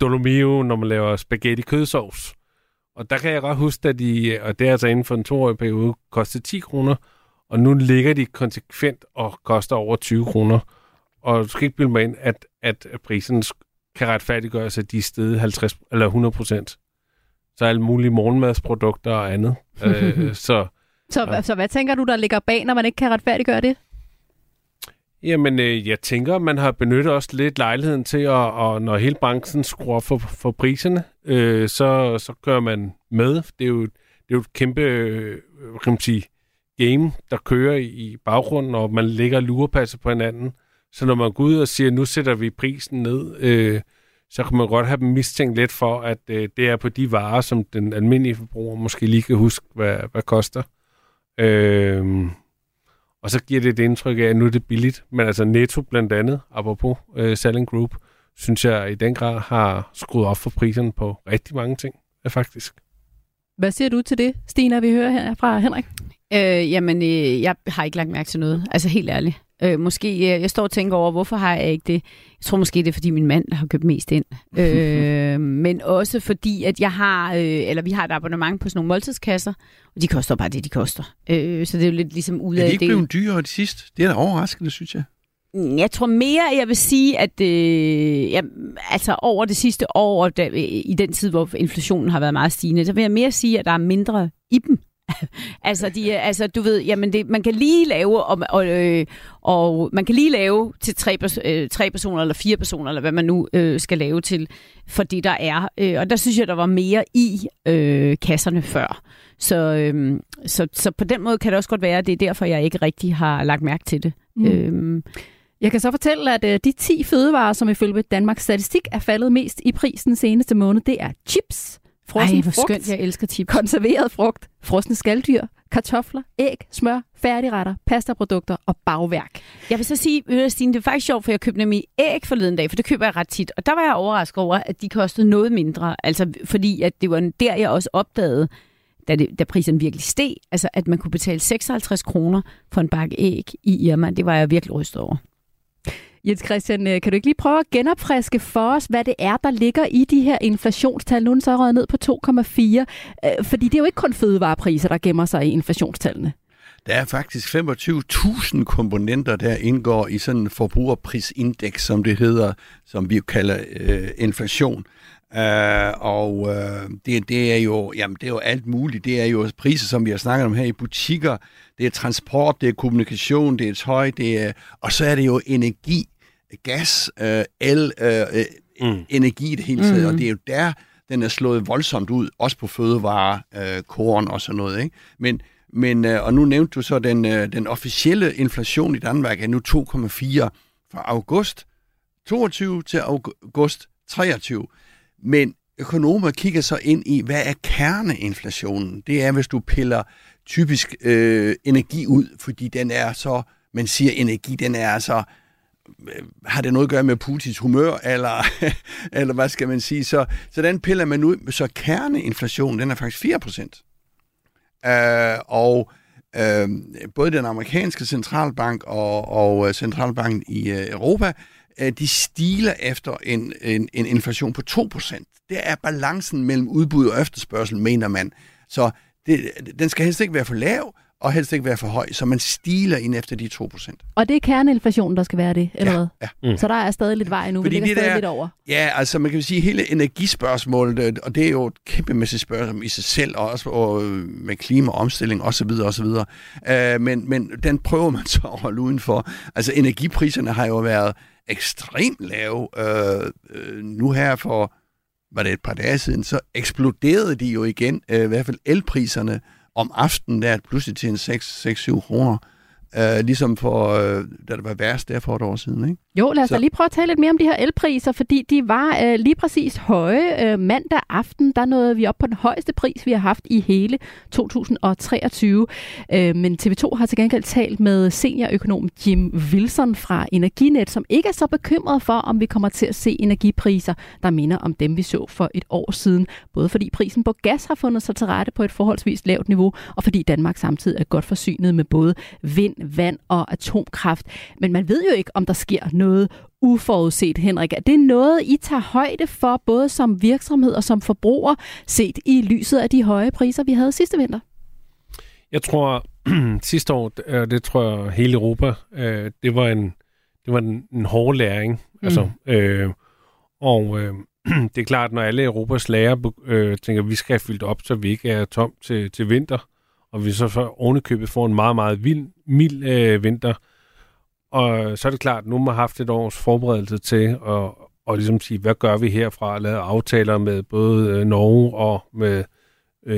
Dolomio, når man laver spaghetti kødsovs. Og der kan jeg godt huske, at og det er altså inden for en 2-årig periode, kostede 10 kroner, og nu ligger de konsekvent og koster over 20 kroner. Og du skal ikke bilde mig ind, at prisen kan retfærdiggøres, at de er steget 50 eller 100%. Så er alle mulige morgenmadsprodukter og andet. Så hvad tænker du, der ligger bag, når man ikke kan retfærdiggøre det? Jamen, jeg tænker, man har benyttet også lidt lejligheden til, at når hele branchen skruer op for priserne, så kører man med. Det er jo et kæmpe kan man sige, game, der kører i baggrunden, og man lægger lurepasser på hinanden. Så når man går ud og siger, nu sætter vi prisen ned, så kan man godt have dem mistænkt lidt for, at det er på de varer, som den almindelige forbruger måske lige kan huske, hvad koster. Og så giver det et indtryk af, at nu er det billigt. Men altså Netto blandt andet, apropos Salling Group, synes jeg i den grad har skruet op for priserne på rigtig mange ting, faktisk. Hvad siger du til det, Stine, vi hører her fra Henrik? Jeg har ikke lagt mærke til noget. Altså helt ærligt. Jeg står og tænker over, hvorfor har jeg ikke det? Jeg tror måske, det er, fordi min mand har købt mest ind. Men også fordi, at vi har et abonnement på sådan nogle måltidskasser, og de koster bare det, de koster. Så det er jo lidt ligesom ud af det. Er de ikke blevet dyrere til sidst? Det er da overraskende, synes jeg. Jeg tror mere, jeg vil sige, at over det sidste år, i den tid, hvor inflationen har været meget stigende, så vil jeg mere sige, at der er mindre i dem. Du ved, jamen det, man kan lige lave og man kan lige lave til tre personer eller fire personer eller hvad man nu skal lave til for det der er, og der synes jeg der var mere i kasserne før, så på den måde kan det også godt være, at det er derfor jeg ikke rigtig har lagt mærke til det. Jeg kan så fortælle, at de 10 fødevarer, som ifølge Danmarks statistik er faldet mest i prisen seneste måned, det er chips, frossen frugt, skønt, jeg elsker chips, konserveret frugt, frosne skaldyr, kartofler, æg, smør, færdigretter, pastaprodukter og bagværk. Jeg vil så sige, Stine, det er faktisk sjovt, for jeg købte nemlig æg forleden dag, for det køber jeg ret tit. Og der var jeg overrasket over, at de kostede noget mindre. Altså fordi, at det var der, jeg også opdagede, da prisen virkelig steg, altså at man kunne betale 56 kroner for en bakke æg i Irma, det var jeg virkelig rystet over. Jens Christian, kan du ikke lige prøve at genopfriske for os, hvad det er, der ligger i de her inflationstal? Nu er så røget ned på 2,4, fordi det er jo ikke kun fødevarepriser, der gemmer sig i inflationstallene. Der er faktisk 25.000 komponenter, der indgår i sådan en forbrugerprisindeks, som det hedder, som vi kalder inflation. Det er jo alt muligt. Det er jo priser, som vi har snakket om her i butikker. Det er transport, det er kommunikation, det er tøj, og så er det jo energi, gas, el, energi i det hele taget. Og det er jo der, den er slået voldsomt ud, også på fødevarer, korn og sådan noget, ikke? Men og nu nævnte du så den officielle inflation i Danmark er nu 2,4 fra august 22 til august 23. Men økonomer kigger så ind i, hvad er kerneinflationen? Det er, hvis du piller typisk energi ud, fordi den er så, man siger energi, den er så, har det noget at gøre med Putins humør, eller hvad skal man sige? Så den piller man ud, så kerneinflationen, den er faktisk 4%. Både den amerikanske centralbank og centralbanken i Europa, de stiler efter en inflation på 2%. Det er balancen mellem udbud og efterspørgsel, mener man. Så den skal helst ikke være for lav, og helst ikke være for høj, så man stiler ind efter de 2%. Og det er kerneinflationen, der skal være det, eller hvad? Ja. Så der er stadig lidt vej nu, fordi det ligger stadig lidt over. Ja, altså man kan sige, hele energispørgsmålet, og det er jo et kæmpemæssigt spørgsmål i sig selv, og også og med klimaomstilling osv. osv. Men den prøver man så at holde udenfor. Altså energipriserne har jo været ekstremt lave. Nu her for, var det et par dage siden, så eksploderede de jo igen, i hvert fald elpriserne, om aftenen der pludselig til en 6-7 kroner, ligesom for, da det var værst der for et år siden, ikke? Jo, lad os da lige prøve at tale lidt mere om de her elpriser, fordi de var lige præcis høje. Mandag aften, der nåede vi op på den højeste pris, vi har haft i hele 2023. Men TV2 har til gengæld talt med seniorøkonom Jim Wilson fra Energinet, som ikke er så bekymret for, om vi kommer til at se energipriser, der minder om dem, vi så for et år siden. Både fordi prisen på gas har fundet sig til rette på et forholdsvis lavt niveau, og fordi Danmark samtidig er godt forsynet med både vind, vand og atomkraft. Men man ved jo ikke, om der sker noget uforudset, Henrik. Er det noget, I tager højde for, både som virksomhed og som forbruger, set i lyset af de høje priser, vi havde sidste vinter? Jeg tror, sidste år, det tror jeg hele Europa, det var en hård læring. Altså, det er klart, når alle Europas lærere tænker, at vi skal have fyldt op, så vi ikke er tom til vinter, og vi så ovenikøbet får en meget, meget mild vinter. Og så er det klart, at nu har haft et års forberedelse til at ligesom sige, hvad gør vi herfra? Lave aftaler med både Norge og med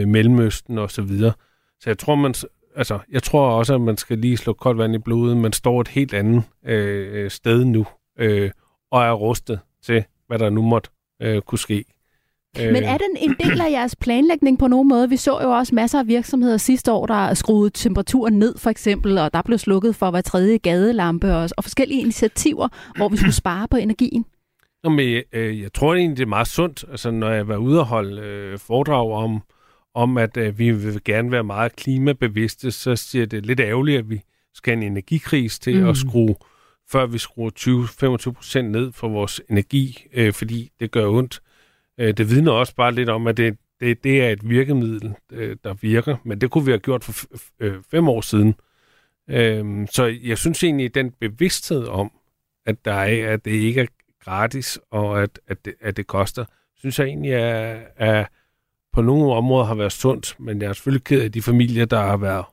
Mellemøsten og så videre. Så jeg tror, jeg tror også, at man skal lige slå koldt vand i blodet. Man står et helt andet sted nu og er rustet til, hvad der nu måtte kunne ske. Men er den en del af jeres planlægning på nogen måde? Vi så jo også masser af virksomheder sidste år, der skruede temperaturen ned for eksempel, og der blev slukket for hver tredje gadelampe og forskellige initiativer, hvor vi skulle spare på energien. Nå, men, jeg tror egentlig, det er meget sundt, altså, når jeg var ude og holde foredrag om at vi vil gerne være meget klimabevidste, så siger det lidt ærgerligt, at vi skal have en energikris til at skrue, før vi skruer 20-25% ned for vores energi, fordi det gør ondt. Det vidner også bare lidt om, at det er et virkemiddel, der virker, men det kunne vi have gjort for 5 år siden. Så jeg synes egentlig, at den bevidsthed om, at at det ikke er gratis, og at det koster, synes jeg egentlig er på nogle områder har været sundt, men jeg er selvfølgelig ked af de familier, der har været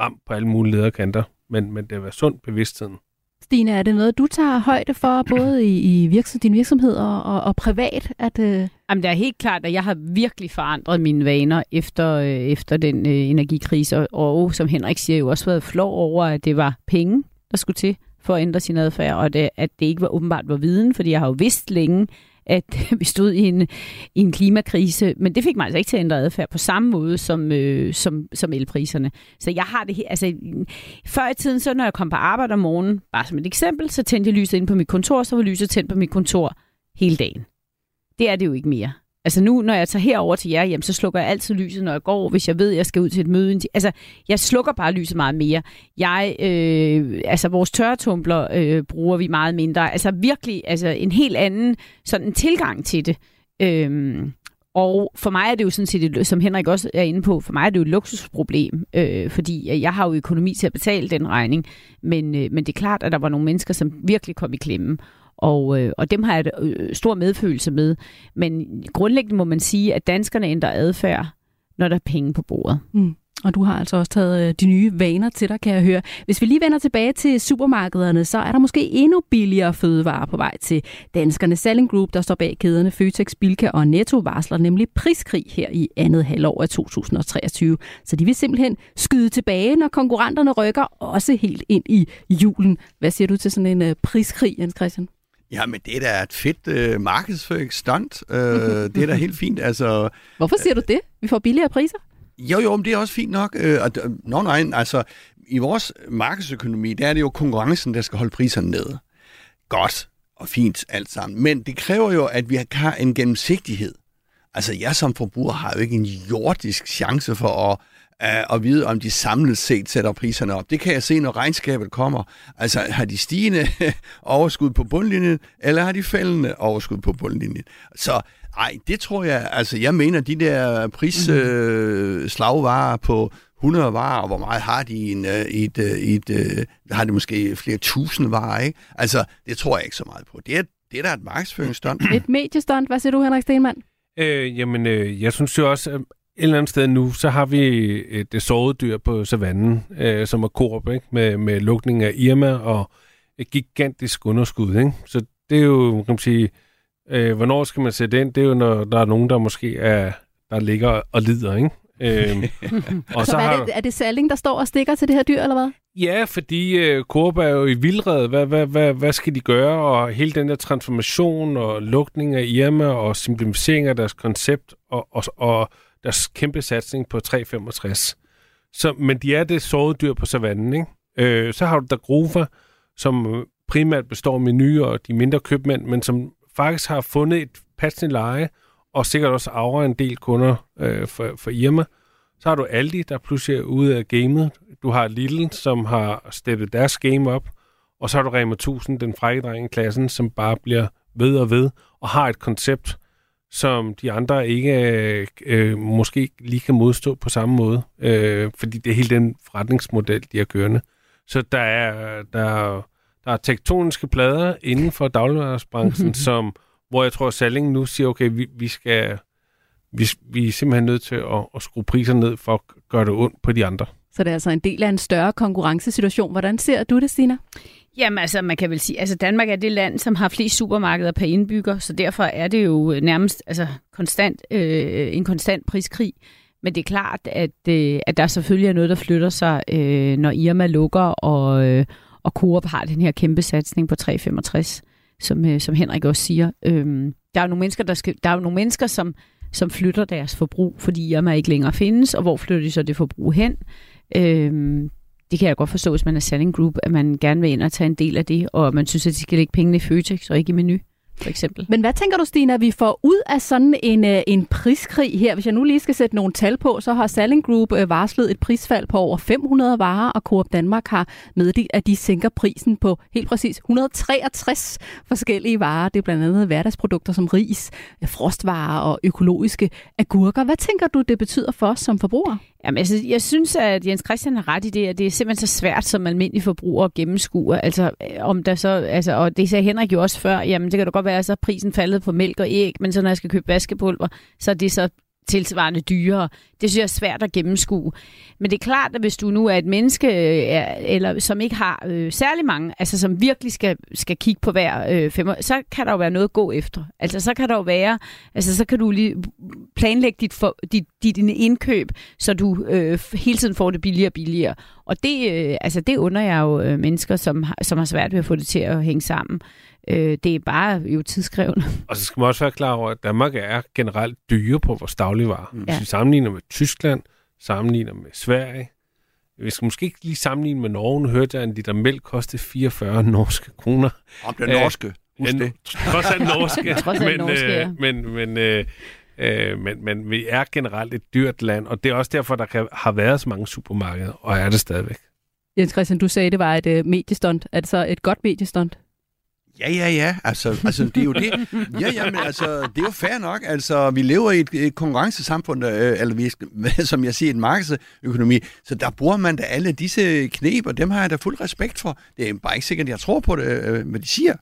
ramt på alle mulige lederkanter, men det har været sundt bevidstheden. Stine, er det noget, du tager højde for, både i din virksomhed og privat? Jamen, det er helt klart, at jeg har virkelig forandret mine vaner efter den energikrise. Og som Henrik siger, jo også været flov over, at det var penge, der skulle til for at ændre sin adfærd, og at det ikke var åbenbart var viden, fordi jeg har jo vidst længe, at vi stod i en klimakrise, men det fik mig altså ikke til at ændre adfærd på samme måde som elpriserne. Så jeg har det altså før i tiden, så når jeg kom på arbejde om morgenen, bare som et eksempel, så tændte jeg lyset ind på mit kontor, så var lyset tændt på mit kontor hele dagen. Det er det jo ikke mere. Altså nu, når jeg tager herover til jer hjem, så slukker jeg altid lyset, når jeg går, hvis jeg ved, at jeg skal ud til et møde. Altså, jeg slukker bare lyset meget mere. Vores tørretumbler bruger vi meget mindre. Altså virkelig en helt anden sådan tilgang til det. Og for mig er det jo sådan set, som Henrik også er inde på, for mig er det jo et luksusproblem, fordi jeg har jo økonomi til at betale den regning. Men det er klart, at der var nogle mennesker, som virkelig kom i klemme. Og dem har jeg stor medfølelse med. Men grundlæggende må man sige, at danskerne ændrer adfærd, når der er penge på bordet. Mm. Og du har altså også taget de nye vaner til dig, kan jeg høre. Hvis vi lige vender tilbage til supermarkederne, så er der måske endnu billigere fødevarer på vej til danskerne. Salling Group, der står bag kæderne Føtex, Bilka og Netto, varsler nemlig priskrig her i andet halvår af 2023. Så de vil simpelthen skyde tilbage, når konkurrenterne rykker, også helt ind i julen. Hvad siger du til sådan en priskrig, Jens Christian? Jamen, det er da et fedt markedsføringsstunt. Det er da helt fint. Altså, hvorfor siger du det? Vi får billigere priser? Jo, men det er også fint nok. I vores markedsøkonomi, der er det jo konkurrencen, der skal holde priserne nede. Godt og fint alt sammen. Men det kræver jo, at vi har en gennemsigtighed. Altså, jeg som forbruger har jo ikke en jordisk chance for at vide, om de samlet set sætter priserne op. Det kan jeg se, når regnskabet kommer. Altså, har de stigende overskud på bundlinjen, eller har de fældende overskud på bundlinjen? Så nej, det tror jeg, altså jeg mener, de der prisslagvarer på 100 varer, hvor meget har de har de måske flere tusind varer, ikke? Altså, det tror jeg ikke så meget på. Det er da et markedsføringsstunt. Et mediestunt. Hvad siger du, Henrik Stenmann? Jeg synes jo også, et eller andet sted nu, så har vi et såret dyr på savannen, som er Coop, ikke? Med lukningen af Irma og et gigantisk underskud, ikke? Så det er jo, kan man sige, hvornår skal man sætte ind? Det er jo, når der er nogen, der måske der ligger og lider, ikke? Og så er det Salling, der står og stikker til det her dyr, eller hvad? Ja, fordi Coop er jo i vildrede. Hvad skal de gøre? Og hele den der transformation og lukning af Irma og simplificering af deres koncept og deres kæmpe satsning på 365. Så, men de er det sårede dyr på savannen, ikke? Så har du Dagrofa, som primært består af menyer og de mindre købmænd, men som faktisk har fundet et passende leje, og sikkert også arver en del kunder for Irma. Så har du Aldi, der pludselig er ude af gamet. Du har Lidl, som har steppet deres game op. Og så har du Rema 1000, den frække dreng i klassen, som bare bliver ved og ved, og har et koncept, som de andre ikke måske lige kan modstå på samme måde. Fordi det er hele den forretningsmodel, de har kørende. Så der er tektoniske plader inden for dagligvarebranchen, hvor jeg tror, at Salling nu siger, okay, vi er simpelthen nødt til at skrue priserne ned for at gøre det ondt på de andre. Så det er altså en del af en større konkurrencesituation. Hvordan ser du det, Stine? Jamen altså, man kan vel sige, altså Danmark er det land, som har flest supermarkeder per indbygger, så derfor er det jo nærmest en konstant priskrig. Men det er klart, at der selvfølgelig er noget, der flytter sig, når Irma lukker, og Coop har den her kæmpe satsning på 365, som Henrik også siger. Der er jo nogle mennesker, som flytter deres forbrug, fordi Irma ikke længere findes, og hvor flytter de så det forbrug hen? Det kan jeg godt forstå, hvis man er Salling Group, at man gerne vil ind og tage en del af det, og man synes, at de skal lægge pengene i Føtex og ikke i menu, for eksempel. Men hvad tænker du, Stine, at vi får ud af sådan en priskrig her? Hvis jeg nu lige skal sætte nogle tal på, så har Salling Group varslet et prisfald på over 500 varer, og Coop Danmark har meddelt, at de sænker prisen på helt præcis 163 forskellige varer. Det er blandt andet hverdagsprodukter som ris, frostvarer og økologiske agurker. Hvad tænker du, det betyder for os som forbrugere? Jamen, altså, jeg synes, at Jens Christian har ret i det, at det er simpelthen så svært som almindelig forbruger at gennemskue. Altså, og det sagde Henrik jo også før, jamen det kan da godt være, at prisen faldet på mælk og æg, men så når jeg skal købe vaskepulver, så er det så tilsvarende dyrere. Det synes jeg er svært at gennemskue. Men det er klart, at hvis du nu er et menneske, eller som ikke har særlig mange, altså som virkelig skal kigge på hver femmer, så kan der jo være noget at gå efter. Altså så kan der jo være, altså så kan du lige planlægge dit indkøb, så du hele tiden får det billigere og billigere. Og det under jeg jo mennesker, som har svært ved at få det til at hænge sammen. Det er bare jo tidskrævende. Og så skal man også være klar over, at Danmark er generelt dyre på vores dagligvarer. Hvis vi sammenligner med Tyskland, sammenligner med Sverige. Vi skal måske ikke lige sammenligne med Norge. Nu hørte jeg, at en liter mælk kostede 44 norske kroner. Om det norske, husk det. Trods alt norske. Men vi er generelt et dyrt land, og det er også derfor, der har været så mange supermarkeder, og er det stadigvæk. Jens Christian, du sagde, det var et mediestunt. Er det så et godt mediestunt? Ja. Altså, det er jo det. Men altså, det er jo fair nok. Altså, vi lever i et konkurrencesamfund, som jeg siger, et markedsøkonomi. Så der bruger man da alle disse knep, og dem har jeg da fuld respekt for. Det er bare ikke sikkert, at jeg tror på det, hvad de siger.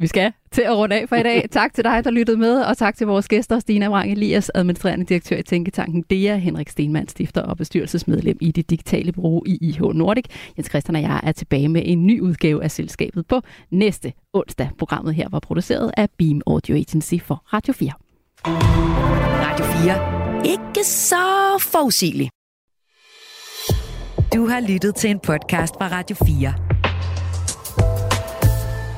Vi skal til at runde af for i dag. Tak til dig, der lyttede med, og tak til vores gæster, Stine Vrang Elias, administrerende direktør i Tænketanken DEA, Henrik Stenmann, stifter og bestyrelsesmedlem i det digitale bureau i IIH Nordic. Jens Christian og jeg er tilbage med en ny udgave af Selskabet på næste onsdag. Programmet her var produceret af Beam Audio Agency for Radio 4. Radio 4. Ikke så forudsigeligt. Du har lyttet til en podcast fra Radio 4.